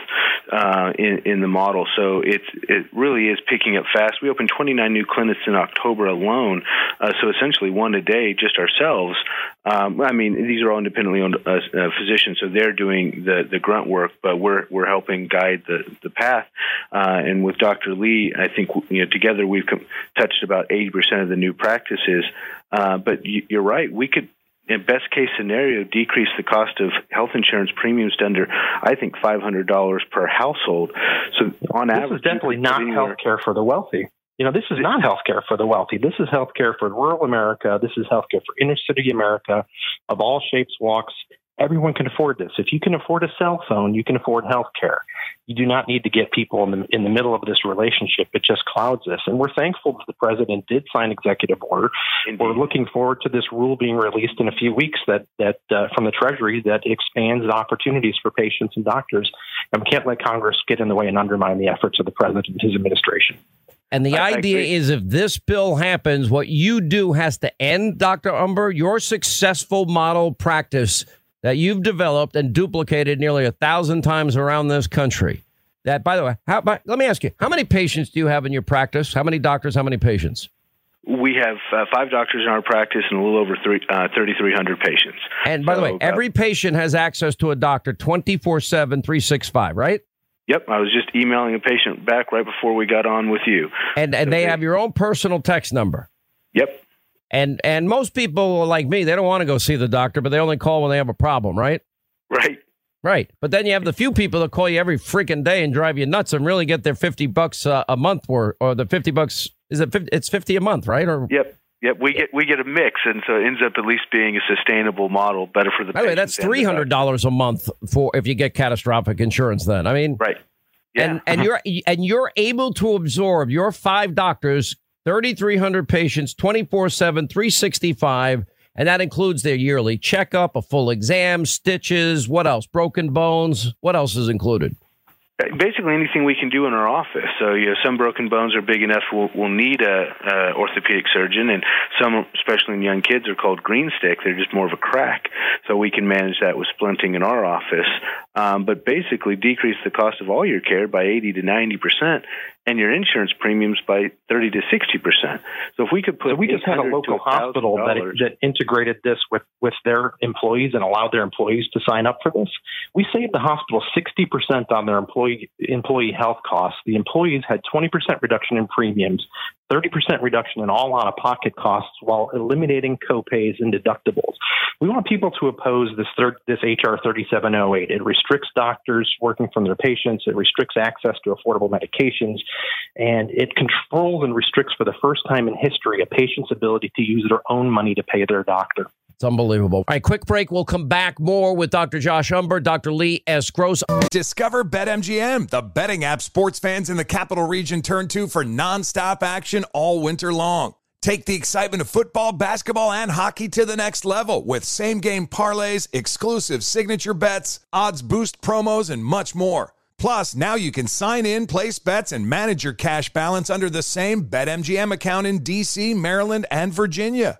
uh, in, in the model. So it's, it really is picking up fast. We opened twenty-nine new clinics in October alone, uh, so essentially one a day, just ourselves. Um, I mean, these are all independently owned uh, uh, physicians, so they're doing the, the grunt work, but we're we're helping guide the, the path. Uh, and with Doctor Lee, I think, you know, together we've com- touched about eighty percent of the new practices. Uh, but you, you're right, we could, in best case scenario, decrease the cost of health insurance premiums to under, I think, five hundred dollars per household. So on this average, this is definitely not health care for the wealthy. You know, this is not health care for the wealthy. This is health care for rural America. This is health care for inner city America of all shapes, walks. Everyone can afford this. If you can afford a cell phone, you can afford health care. You do not need to get people in the in the middle of this relationship. It just clouds this. And we're thankful that the president did sign executive order. Indeed. We're looking forward to this rule being released in a few weeks that that uh, from the Treasury that expands opportunities for patients and doctors. And we can't let Congress get in the way and undermine the efforts of the president and his administration. And the I, idea I is if this bill happens, what you do has to end, Doctor Umbehr, your successful model practice that you've developed and duplicated nearly a thousand times around this country. That, by the way, how, by, let me ask you, how many patients do you have in your practice? How many doctors? How many patients? We have uh, five doctors in our practice and a little over three, uh, thirty-three hundred patients. And by so, the way, every uh, patient has access to a doctor twenty-four seven, three sixty-five, right? Yep, I was just emailing a patient back right before we got on with you. And and they have your own personal text number. Yep. And and most people like me, they don't want to go see the doctor, but they only call when they have a problem, right? Right. Right. But then you have the few people that call you every freaking day and drive you nuts and really get their fifty bucks uh, a month worth, or the fifty bucks. Is it fifty, it's fifty a month, right? Or Yep. Yep. We get we get a mix. And so it ends up at least being a sustainable model, better for the By the way, that's three hundred dollars a month for if you get catastrophic insurance then. I mean. Right. Yeah. And, and you're and you're able to absorb your five doctors, thirty-three hundred patients, twenty-four seven, three sixty-five. And that includes their yearly checkup, a full exam, stitches. What else? Broken bones. What else is included? Basically anything we can do in our office. So, you know, some broken bones are big enough we'll, we'll need a, a orthopedic surgeon, and some, especially in young kids, are called green stick. They're just more of a crack. So we can manage that with splinting in our office, um, but basically decrease the cost of all your care by eighty to ninety percent, and your insurance premiums by thirty to sixty percent. So if we could put, so we just had a local hospital that, that integrated this with, with their employees and allowed their employees to sign up for this. We saved the hospital sixty percent on their employee employee health costs. The employees had twenty percent reduction in premiums, thirty percent reduction in all out-of-pocket costs, while eliminating copays and deductibles. We want people to oppose this third, this H R thirty-seven oh eight. It restricts doctors working from their patients. It restricts access to affordable medications. And it controls and restricts for the first time in history a patient's ability to use their own money to pay their doctor. It's unbelievable. All right, quick break. We'll come back more with Doctor Josh Umbehr, Doctor Lee S. Gross. Discover BetMGM, the betting app sports fans in the capital region turn to for nonstop action all winter long. Take the excitement of football, basketball, and hockey to the next level with same-game parlays, exclusive signature bets, odds boost promos, and much more. Plus, now you can sign in, place bets, and manage your cash balance under the same BetMGM account in D C, Maryland, and Virginia.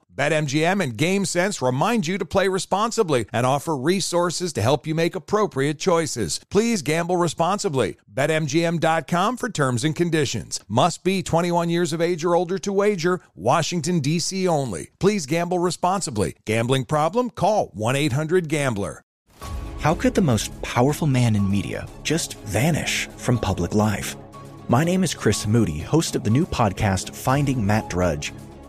BetMGM and GameSense remind you to play responsibly and offer resources to help you make appropriate choices. Please gamble responsibly. Bet M G M dot com for terms and conditions. Must be twenty-one years of age or older to wager. Washington, D C only. Please gamble responsibly. Gambling problem? Call one eight hundred gambler. How could the most powerful man in media just vanish from public life? My name is Chris Moody, host of the new podcast, Finding Matt Drudge.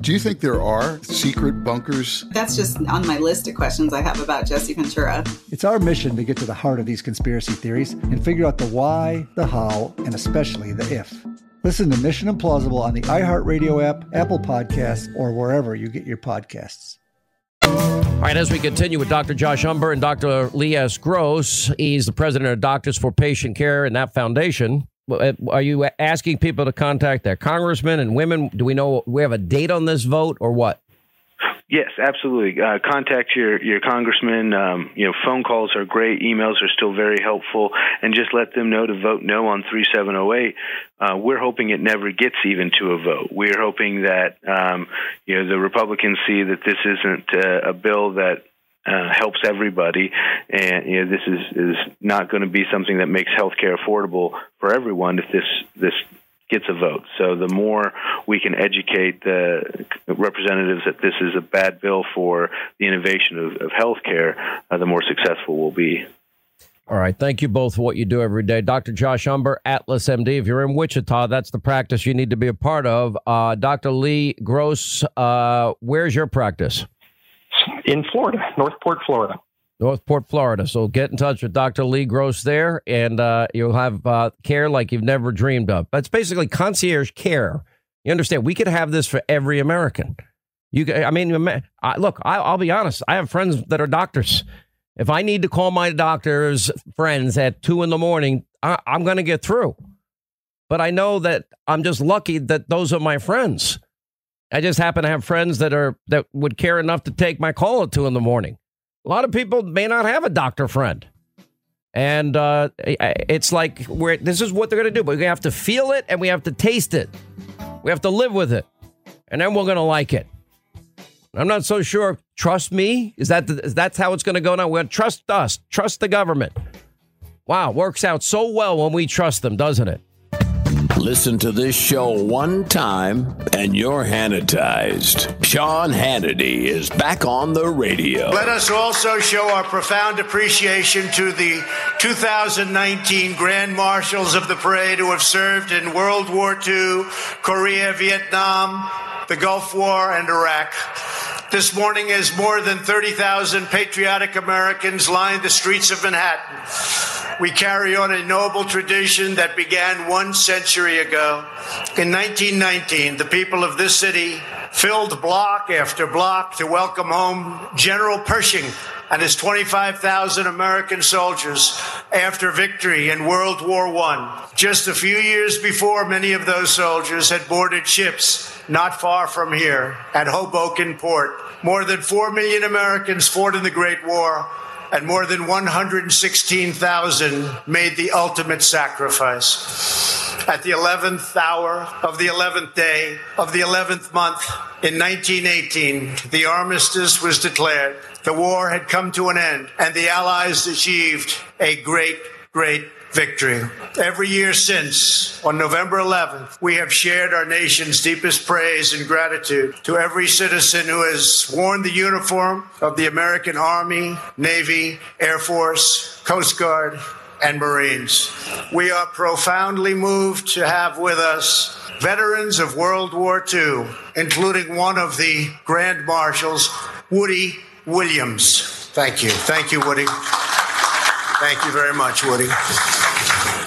Do you think there are secret bunkers? That's just on my list of questions I have about Jesse Ventura. It's our mission to get to the heart of these conspiracy theories and figure out the why, the how, and especially the if. Listen to Mission Implausible on the iHeartRadio app, Apple Podcasts, or wherever you get your podcasts. All right, as we continue with Doctor Josh Umbehr and Doctor Lee S. Gross, he's the president of Doctors for Patient Care and that foundation. Are you asking people to contact their congressmen and women? Do we know we have a date on this vote or what? Yes, absolutely. Uh, contact your, your congressman. Um, you know, phone calls are great. Emails are still very helpful. And just let them know to vote no on three seven oh eight. Uh, we're hoping it never gets even to a vote. We're hoping that, um, you know, the Republicans see that this isn't uh, a bill that Uh, helps everybody, and you know, this is, is not going to be something that makes healthcare affordable for everyone if this this gets a vote. So the more we can educate the representatives that this is a bad bill for the innovation of, of healthcare, uh, the more successful we'll be. All right. Thank you both for what you do every day. Doctor Josh Umbehr, Atlas M D. If you're in Wichita, that's the practice you need to be a part of. Uh, Doctor Lee Gross, uh, where's your practice? In Florida, Northport, Florida. Northport, Florida. So get in touch with Doctor Lee Gross there, and uh, you'll have uh, care like you've never dreamed of. That's basically concierge care. You understand? We could have this for every American. You, I mean, I, look, I, I'll be honest. I have friends that are doctors. If I need to call my doctor's friends at two in the morning, I, I'm going to get through. But I know that I'm just lucky that those are my friends. I just happen to have friends that are that would care enough to take my call at two in the morning. A lot of people may not have a doctor friend. And uh, it's like we're, this is what they're going to do. But we have to feel it and we have to taste it. We have to live with it. And then we're going to like it. I'm not so sure. Trust me. Is that the, is that's how it's going to go now? We're going to trust us. Trust the government. Wow. Works out so well when we trust them, doesn't it? Listen to this show one time and you're Hannitized. Sean Hannity is back on the radio. Let us also show our profound appreciation to the two thousand nineteen Grand Marshals of the Parade who have served in World War Two, Korea, Vietnam, the Gulf War, and Iraq. This morning, as more than thirty thousand patriotic Americans lined the streets of Manhattan, we carry on a noble tradition that began one century ago. In nineteen nineteen, the people of this city filled block after block to welcome home General Pershing and his twenty-five thousand American soldiers after victory in World War One. Just a few years before, many of those soldiers had boarded ships not far from here at Hoboken Port. More than four million Americans fought in the Great War, and more than one hundred sixteen thousand made the ultimate sacrifice. At the eleventh hour of the eleventh day of the eleventh month in nineteen eighteen, the armistice was declared. The war had come to an end, and the Allies achieved a great, great victory. Every year since, on November eleventh, we have shared our nation's deepest praise and gratitude to every citizen who has worn the uniform of the American Army, Navy, Air Force, Coast Guard, and Marines. We are profoundly moved to have with us veterans of World War Two, including one of the Grand Marshals, Woody Williams. Thank you. Thank you, Woody. Thank you very much, Woody.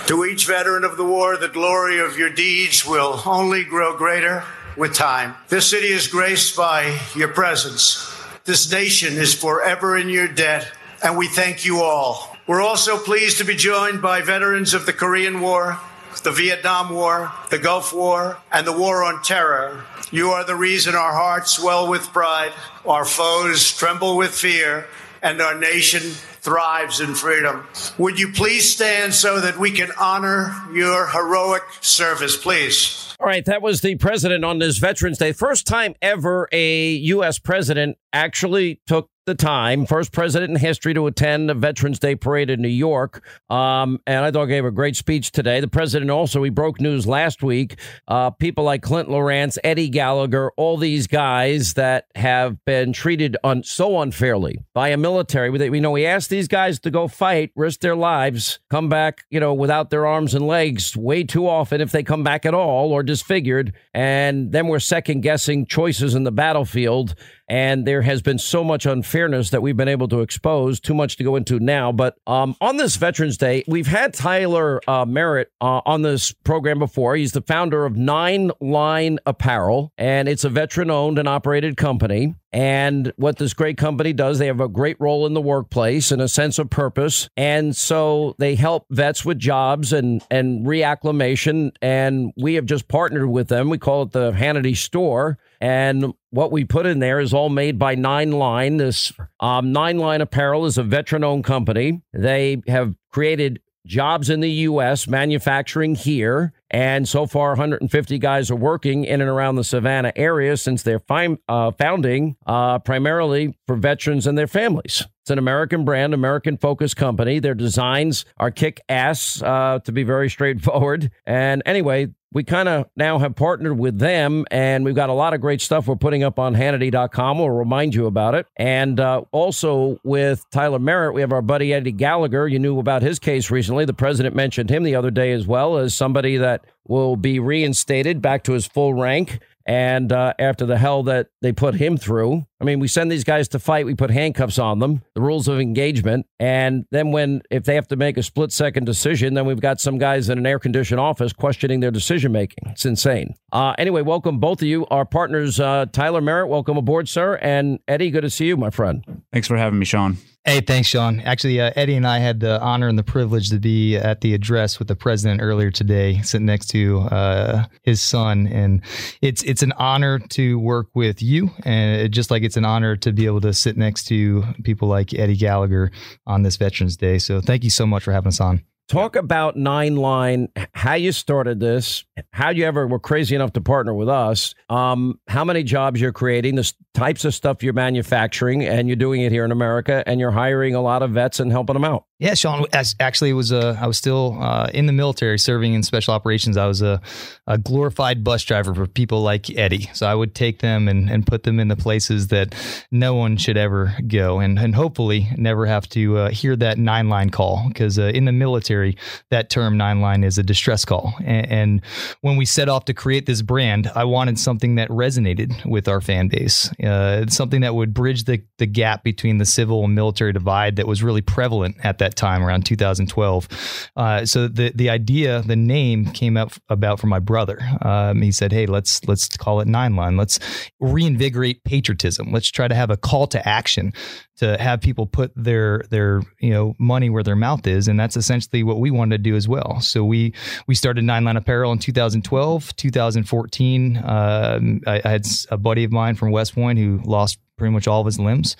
To each veteran of the war, the glory of your deeds will only grow greater with time. This city is graced by your presence. This nation is forever in your debt, and we thank you all. We're also pleased to be joined by veterans of the Korean War, the Vietnam War, the Gulf War, and the War on Terror. You are the reason our hearts swell with pride, our foes tremble with fear, and our nation thrives in freedom. Would you please stand so that we can honor your heroic service, please? All right. That was the president on this Veterans Day. First time ever a U S president actually took the time, first president in history to attend the Veterans Day parade in New York. Um, and I thought gave a great speech today. The president also, he broke news last week. Uh, people like Clint Lorance, Eddie Gallagher, all these guys that have been treated un- so unfairly by a military. We know he asked these guys to go fight, risk their lives, come back, you know, without their arms and legs way too often if they come back at all or disfigured. And then we're second guessing choices in the battlefield. And there has been so much unfairness that we've been able to expose, too much to go into now. But um, on this Veterans Day, we've had Tyler uh, Merritt uh, on this program before. He's the founder of Nine Line Apparel, and it's a veteran-owned and operated company. And what this great company does, they have a great role in the workplace and a sense of purpose. And so they help vets with jobs and, and reacclimation. And we have just partnered with them. We call it the Hannity Store. And what we put in there is all made by Nine Line. This um, Nine Line Apparel is a veteran-owned company. They have created jobs in the U S, manufacturing here. And so far, one hundred fifty guys are working in and around the Savannah area since their fi- uh, founding, uh, primarily for veterans and their families. It's an American brand, American-focused company. Their designs are kick-ass, uh, to be very straightforward. And anyway, we kind of now have partnered with them, and we've got a lot of great stuff we're putting up on Hannity dot com. We'll remind you about it. And uh, also with Tyler Merritt, we have our buddy Eddie Gallagher. You knew about his case recently. The president mentioned him the other day as well as somebody that will be reinstated back to his full rank. And uh, after the hell that they put him through, I mean, we send these guys to fight. We put handcuffs on them, the rules of engagement. And then when if they have to make a split second decision, then we've got some guys in an air conditioned office questioning their decision making. It's insane. Uh, anyway, welcome both of you. Our partners, uh, Tyler Merritt, welcome aboard, sir. And Eddie, good to see you, my friend. Thanks for having me, Sean. Hey, thanks, Sean. Actually, uh, Eddie and I had the honor and the privilege to be at the address with the president earlier today, sitting next to uh, his son. And it's it's an honor to work with you. And it, just like it's an honor to be able to sit next to people like Eddie Gallagher on this Veterans Day. So thank you so much for having us on. Talk about Nine Line, how you started this, how you ever were crazy enough to partner with us, um, how many jobs you're creating, the types of stuff you're manufacturing, and you're doing it here in America, and you're hiring a lot of vets and helping them out. Yeah, Sean, actually, it was uh, I was still uh, in the military serving in special operations. I was a, a glorified bus driver for people like Eddie. So I would take them and, and put them in the places that no one should ever go and, and hopefully never have to uh, hear that nine line call, because uh, in the military, that term nine line is a distress call. And, and when we set off to create this brand, I wanted something that resonated with our fan base, uh, something that would bridge the, the gap between the civil and military divide that was really prevalent at that time around two thousand twelve. Uh, so the, the idea, the name came up about from my brother. Um, he said, hey, let's, let's call it Nine Line. Let's reinvigorate patriotism. Let's try to have a call to action to have people put their, their, you know, money where their mouth is. And that's essentially what we wanted to do as well. So we, we started Nine Line Apparel in two thousand twelve, two thousand fourteen. Uh, I, I had a buddy of mine from West Point who lost pretty much all of his limbs.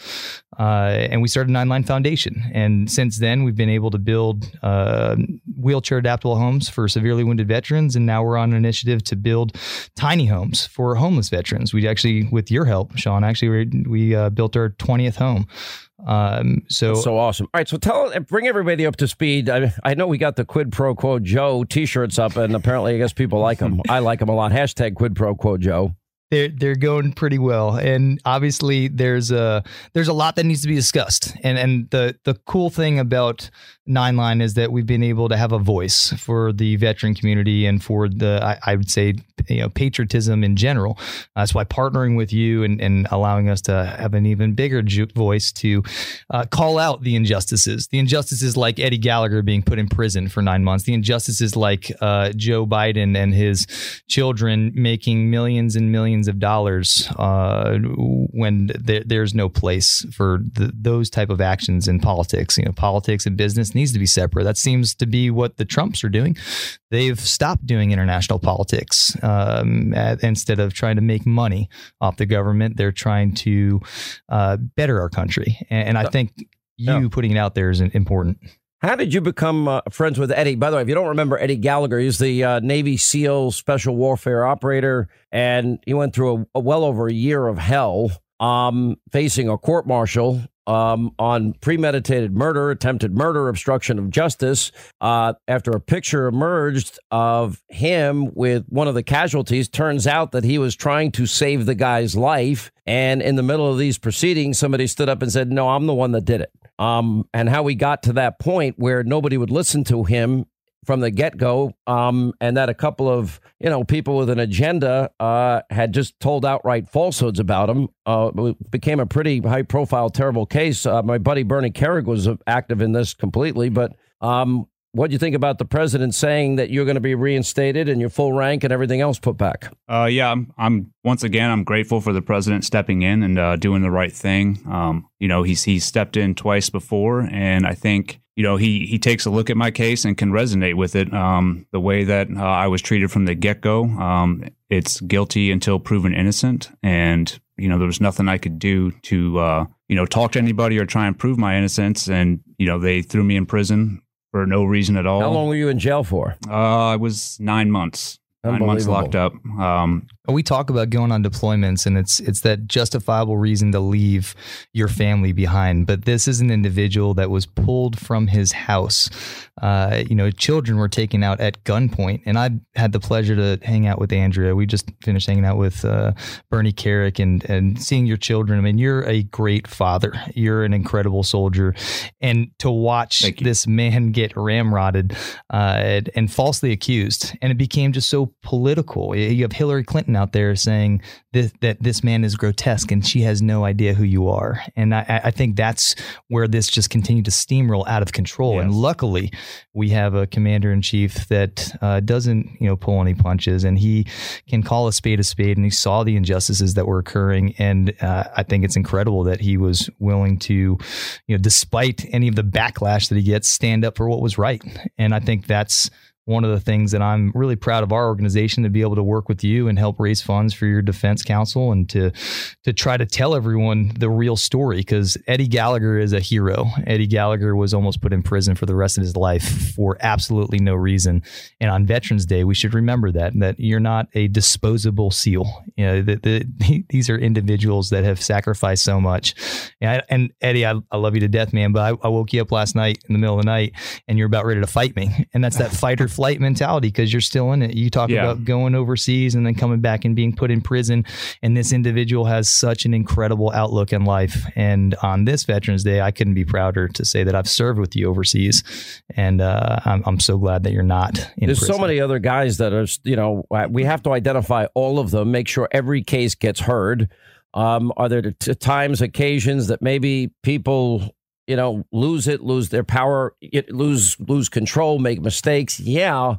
Uh, and we started Nine Line Foundation. And since then, we've been able to build uh, wheelchair adaptable homes for severely wounded veterans. And now we're on an initiative to build tiny homes for homeless veterans. We actually, with your help, Sean, actually, we, we uh, built our twentieth home. Um, so That's so awesome. All right. So tell bring everybody up to speed. I, I know we got the quid pro quo Joe t-shirts up, and apparently I guess people like them. I like them a lot. Hashtag quid pro quo Joe. They're, they're going pretty well. And obviously there's a, there's a lot that needs to be discussed. And, and the, the cool thing about Nine Line is that we've been able to have a voice for the veteran community and for the, I, I would say, you know, patriotism in general. Uh, that's why partnering with you and, and allowing us to have an even bigger ju- voice to uh, call out the injustices, the injustices like Eddie Gallagher being put in prison for nine months, the injustices like uh, Joe Biden and his children making millions and millions of dollars uh, when there, there's no place for the, those type of actions in politics. You know, politics and business needs to be separate. That seems to be what the Trumps are doing. They've stopped doing international politics. Um, at, instead of trying to make money off the government, they're trying to uh, better our country. And, and I think you yeah. putting it out there is important. How did you become uh, friends with Eddie? By the way, if you don't remember Eddie Gallagher, he's the uh, Navy SEAL Special Warfare Operator, and he went through a, a well over a year of hell um, facing a court-martial um, on premeditated murder, attempted murder, obstruction of justice, uh, after a picture emerged of him with one of the casualties. Turns out that he was trying to save the guy's life, and in the middle of these proceedings, somebody stood up and said, no, I'm the one that did it. Um, and how we got to that point where nobody would listen to him from the get-go, um, and that a couple of, you know, people with an agenda uh, had just told outright falsehoods about him. Uh, it became a pretty high-profile, terrible case. Uh, my buddy Bernie Kerrig was active in this completely, but um, what do you think about the president saying that you're going to be reinstated and your full rank and everything else put back? Uh, yeah, I'm, I'm once again, I'm grateful for the president stepping in and uh, doing the right thing. Um, you know, he's he's stepped in twice before, and I think, you know, he he takes a look at my case and can resonate with it. Um, the way that uh, I was treated from the get-go, um, it's guilty until proven innocent. And, you know, there was nothing I could do to, uh, you know, talk to anybody or try and prove my innocence. And, you know, they threw me in prison for no reason at all. How long were you in jail for? Uh, I was nine months. Nine months locked up. Um, we talk about going on deployments, and it's it's that justifiable reason to leave your family behind. But this is an individual that was pulled from his house. Uh, you know, children were taken out at gunpoint. And I had the pleasure to hang out with Andrea. We just finished hanging out with uh, Bernie Carrick and, and seeing your children. I mean, you're a great father. You're an incredible soldier. And to watch this man get ramrodded uh, and, and falsely accused, and it became just so political. You have Hillary Clinton out there saying this, that this man is grotesque and she has no idea who you are. And I, I think that's where this just continued to steamroll out of control. Yes. And luckily, we have a commander in chief that uh, doesn't, you know, pull any punches, and he can call a spade a spade. And he saw the injustices that were occurring. And uh, I think it's incredible that he was willing to, you know, despite any of the backlash that he gets, stand up for what was right. And I think that's one of the things that I'm really proud of our organization, to be able to work with you and help raise funds for your defense counsel, and to to try to tell everyone the real story, because Eddie Gallagher is a hero. Eddie Gallagher was almost put in prison for the rest of his life for absolutely no reason. And on Veterans Day, we should remember that, that you're not a disposable SEAL. You know, the, the, these are individuals that have sacrificed so much. And, I, and Eddie, I, I love you to death, man, but I, I woke you up last night in the middle of the night and you're about ready to fight me. And that's that fighter flight mentality, because you're still in it. You talk yeah. about going overseas and then coming back and being put in prison. And this individual has such an incredible outlook in life. And on this Veterans Day, I couldn't be prouder to say that I've served with you overseas. And uh, I'm, I'm so glad that you're not in There's prison. So many other guys that are, you know, we have to identify all of them, make sure every case gets heard. Um, are there t- times, occasions that maybe people, you know, lose it, lose their power, lose lose control, make mistakes? Yeah.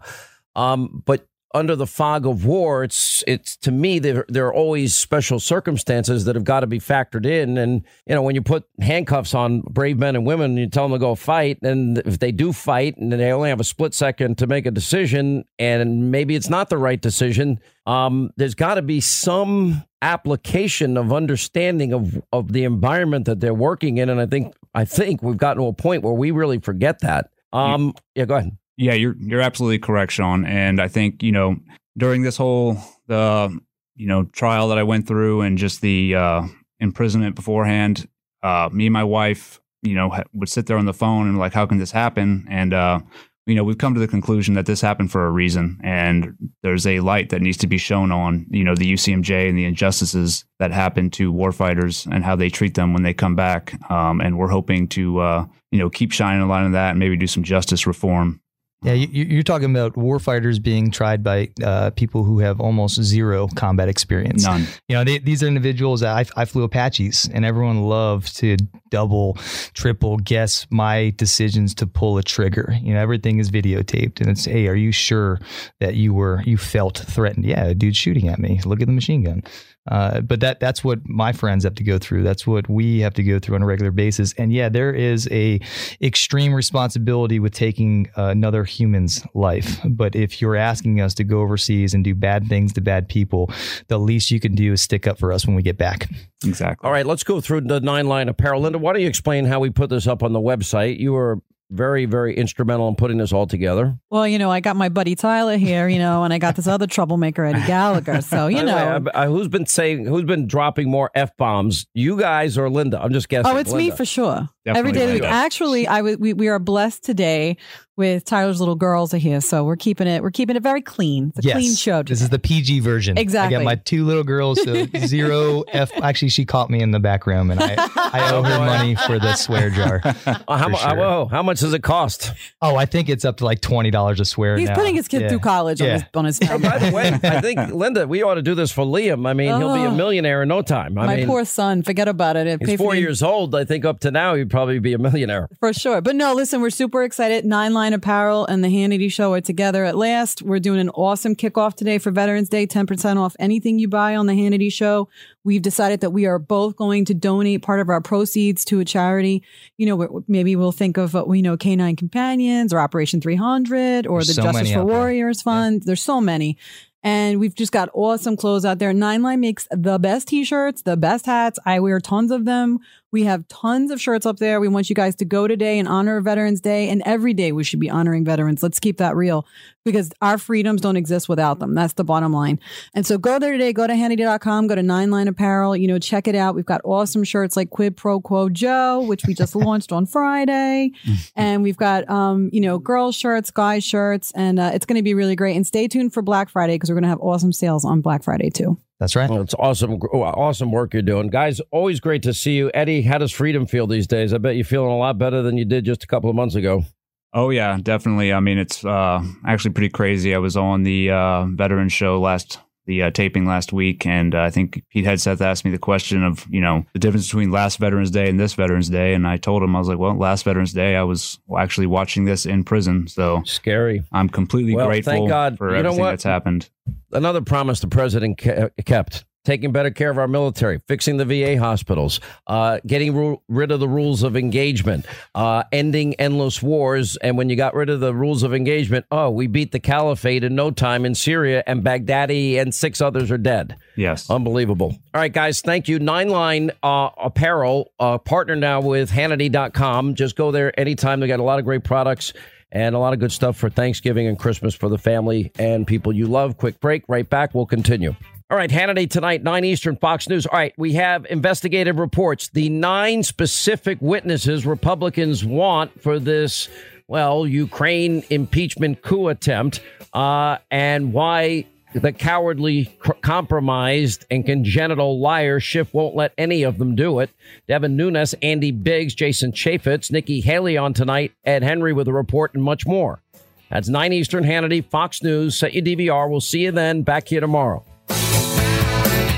Um, but under the fog of war, it's it's to me, there, there are always special circumstances that have got to be factored in. And, you know, when you put handcuffs on brave men and women, you tell them to go fight. And if they do fight and they only have a split second to make a decision, and maybe it's not the right decision, um, there's got to be some application of understanding of, of the environment that they're working in. And I think I think we've gotten to a point where we really forget that. Um, yeah, go ahead. Yeah, you're you're absolutely correct, Sean. And I think, you know, during this whole the you know trial that I went through and just the uh, imprisonment beforehand, uh, me and my wife, you know, would sit there on the phone and like, how can this happen? And uh, you know, we've come to the conclusion that this happened for a reason, and there's a light that needs to be shown on, you know, the U C M J and the injustices that happen to warfighters and how they treat them when they come back. Um, and we're hoping to uh, you know keep shining a light on that and maybe do some justice reform. Yeah, you, you're talking about warfighters being tried by uh, people who have almost zero combat experience. None. You know, they, these are individuals. I, I flew Apaches, and everyone loved to double, triple guess my decisions to pull a trigger. You know, everything is videotaped, and it's, hey, are you sure that you were you felt threatened? Yeah, a dude shooting at me. Look at the machine gun. Uh, but that that's what my friends have to go through. That's what we have to go through on a regular basis. And yeah, there is a extreme responsibility with taking uh, another human's life. But if you're asking us to go overseas and do bad things to bad people, the least you can do is stick up for us when we get back. Exactly. All right, let's go through the nine line apparel. Linda, why don't you explain how we put this up on the website? You were very, very instrumental in putting this all together. Well, you know, I got my buddy Tyler here, you know, and I got this other troublemaker, Eddie Gallagher. So, you know, way, I, I, who's been saying, who's been dropping more F-bombs, you guys or Linda? I'm just guessing. Oh, it's Linda. Me for sure. Definitely every day of the week. Actually, I w- we, we are blessed today with Tyler's little girls are here. So we're keeping it. We're keeping it very clean. It's a yes, clean show today. This is the P G version. Exactly. I got my two little girls. So zero F. Actually, she caught me in the back room and I, I owe her money for the swear jar. Uh, how, sure. uh, how much does it cost? Oh, I think it's up to like twenty dollars a swear. He's now. putting his kid yeah. through college yeah. on his, on his By the way, I think, Linda, we ought to do this for Liam. I mean, oh, he'll be a millionaire in no time. I my mean, poor son. Forget about it. He's four years old. I think up to now, he'd probably be a millionaire. For sure. But no, listen, we're super excited. Nine Line Fine Apparel and The Hannity Show are together at last. We're doing an awesome kickoff today for Veterans Day, ten percent off anything you buy on The Hannity Show. We've decided that we are both going to donate part of our proceeds to a charity. You know, maybe we'll think of, uh, you know, Canine Companions or Operation three hundred or There's the so Justice for Warriors there. Fund. Yeah. There's so many. And we've just got awesome clothes out there. Nine Line makes the best T-shirts, the best hats. I wear tons of them. We have tons of shirts up there. We want you guys to go today and honor Veterans Day. And every day we should be honoring veterans. Let's keep that real, because our freedoms don't exist without them. That's the bottom line. And so go there today. Go to Hannity dot com. Go to Nine Line Apparel. You know, check it out. We've got awesome shirts like Quid Pro Quo Joe, which we just launched on Friday. And we've got, um, you know, girl shirts, guy shirts. And uh, it's going to be really great. And stay tuned for Black Friday, because we're going to have awesome sales on Black Friday, too. That's right. Well, it's awesome. Awesome work you're doing. Guys, always great to see you. Eddie, how does freedom feel these days? I bet you're feeling a lot better than you did just a couple of months ago. Oh, yeah, definitely. I mean, it's uh, actually pretty crazy. I was on the uh, veteran show last the uh, taping last week. And uh, I think Pete Hegseth asked me the question of, you know, the difference between last Veterans Day and this Veterans Day. And I told him, I was like, well, last Veterans Day, I was actually watching this in prison. So scary. I'm completely well, grateful thank God. for you everything that's happened. Another promise the president kept. Taking better care of our military, fixing the V A hospitals, uh, getting ru- rid of the rules of engagement, uh, ending endless wars. And when you got rid of the rules of engagement, oh, we beat the caliphate in no time in Syria, and Baghdadi and six others are dead. Yes. Unbelievable. All right, guys. Thank you. Nine Line uh, Apparel, uh, partner now with Hannity dot com. Just go there anytime. They got a lot of great products and a lot of good stuff for Thanksgiving and Christmas for the family and people you love. Quick break. Right back. We'll continue. All right, Hannity tonight, nine Eastern, Fox News. All right, we have investigative reports. The nine specific witnesses Republicans want for this, well, Ukraine impeachment coup attempt, uh, and why the cowardly, cr- compromised, and congenital liar Schiff won't let any of them do it. Devin Nunes, Andy Biggs, Jason Chaffetz, Nikki Haley on tonight, Ed Henry with a report, and much more. That's nine Eastern, Hannity, Fox News. Set your D V R. We'll see you then. Back here tomorrow.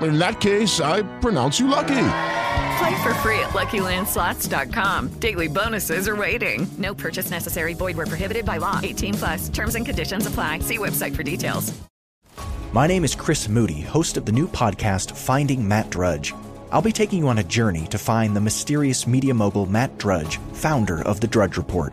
In that case, I pronounce you lucky. Play for free at Lucky Land Slots dot com. Daily bonuses are waiting. No purchase necessary. Void where prohibited by law. eighteen plus. Terms and conditions apply. See website for details. My name is Chris Moody, host of the new podcast, Finding Matt Drudge. I'll be taking you on a journey to find the mysterious media mogul Matt Drudge, founder of The Drudge Report.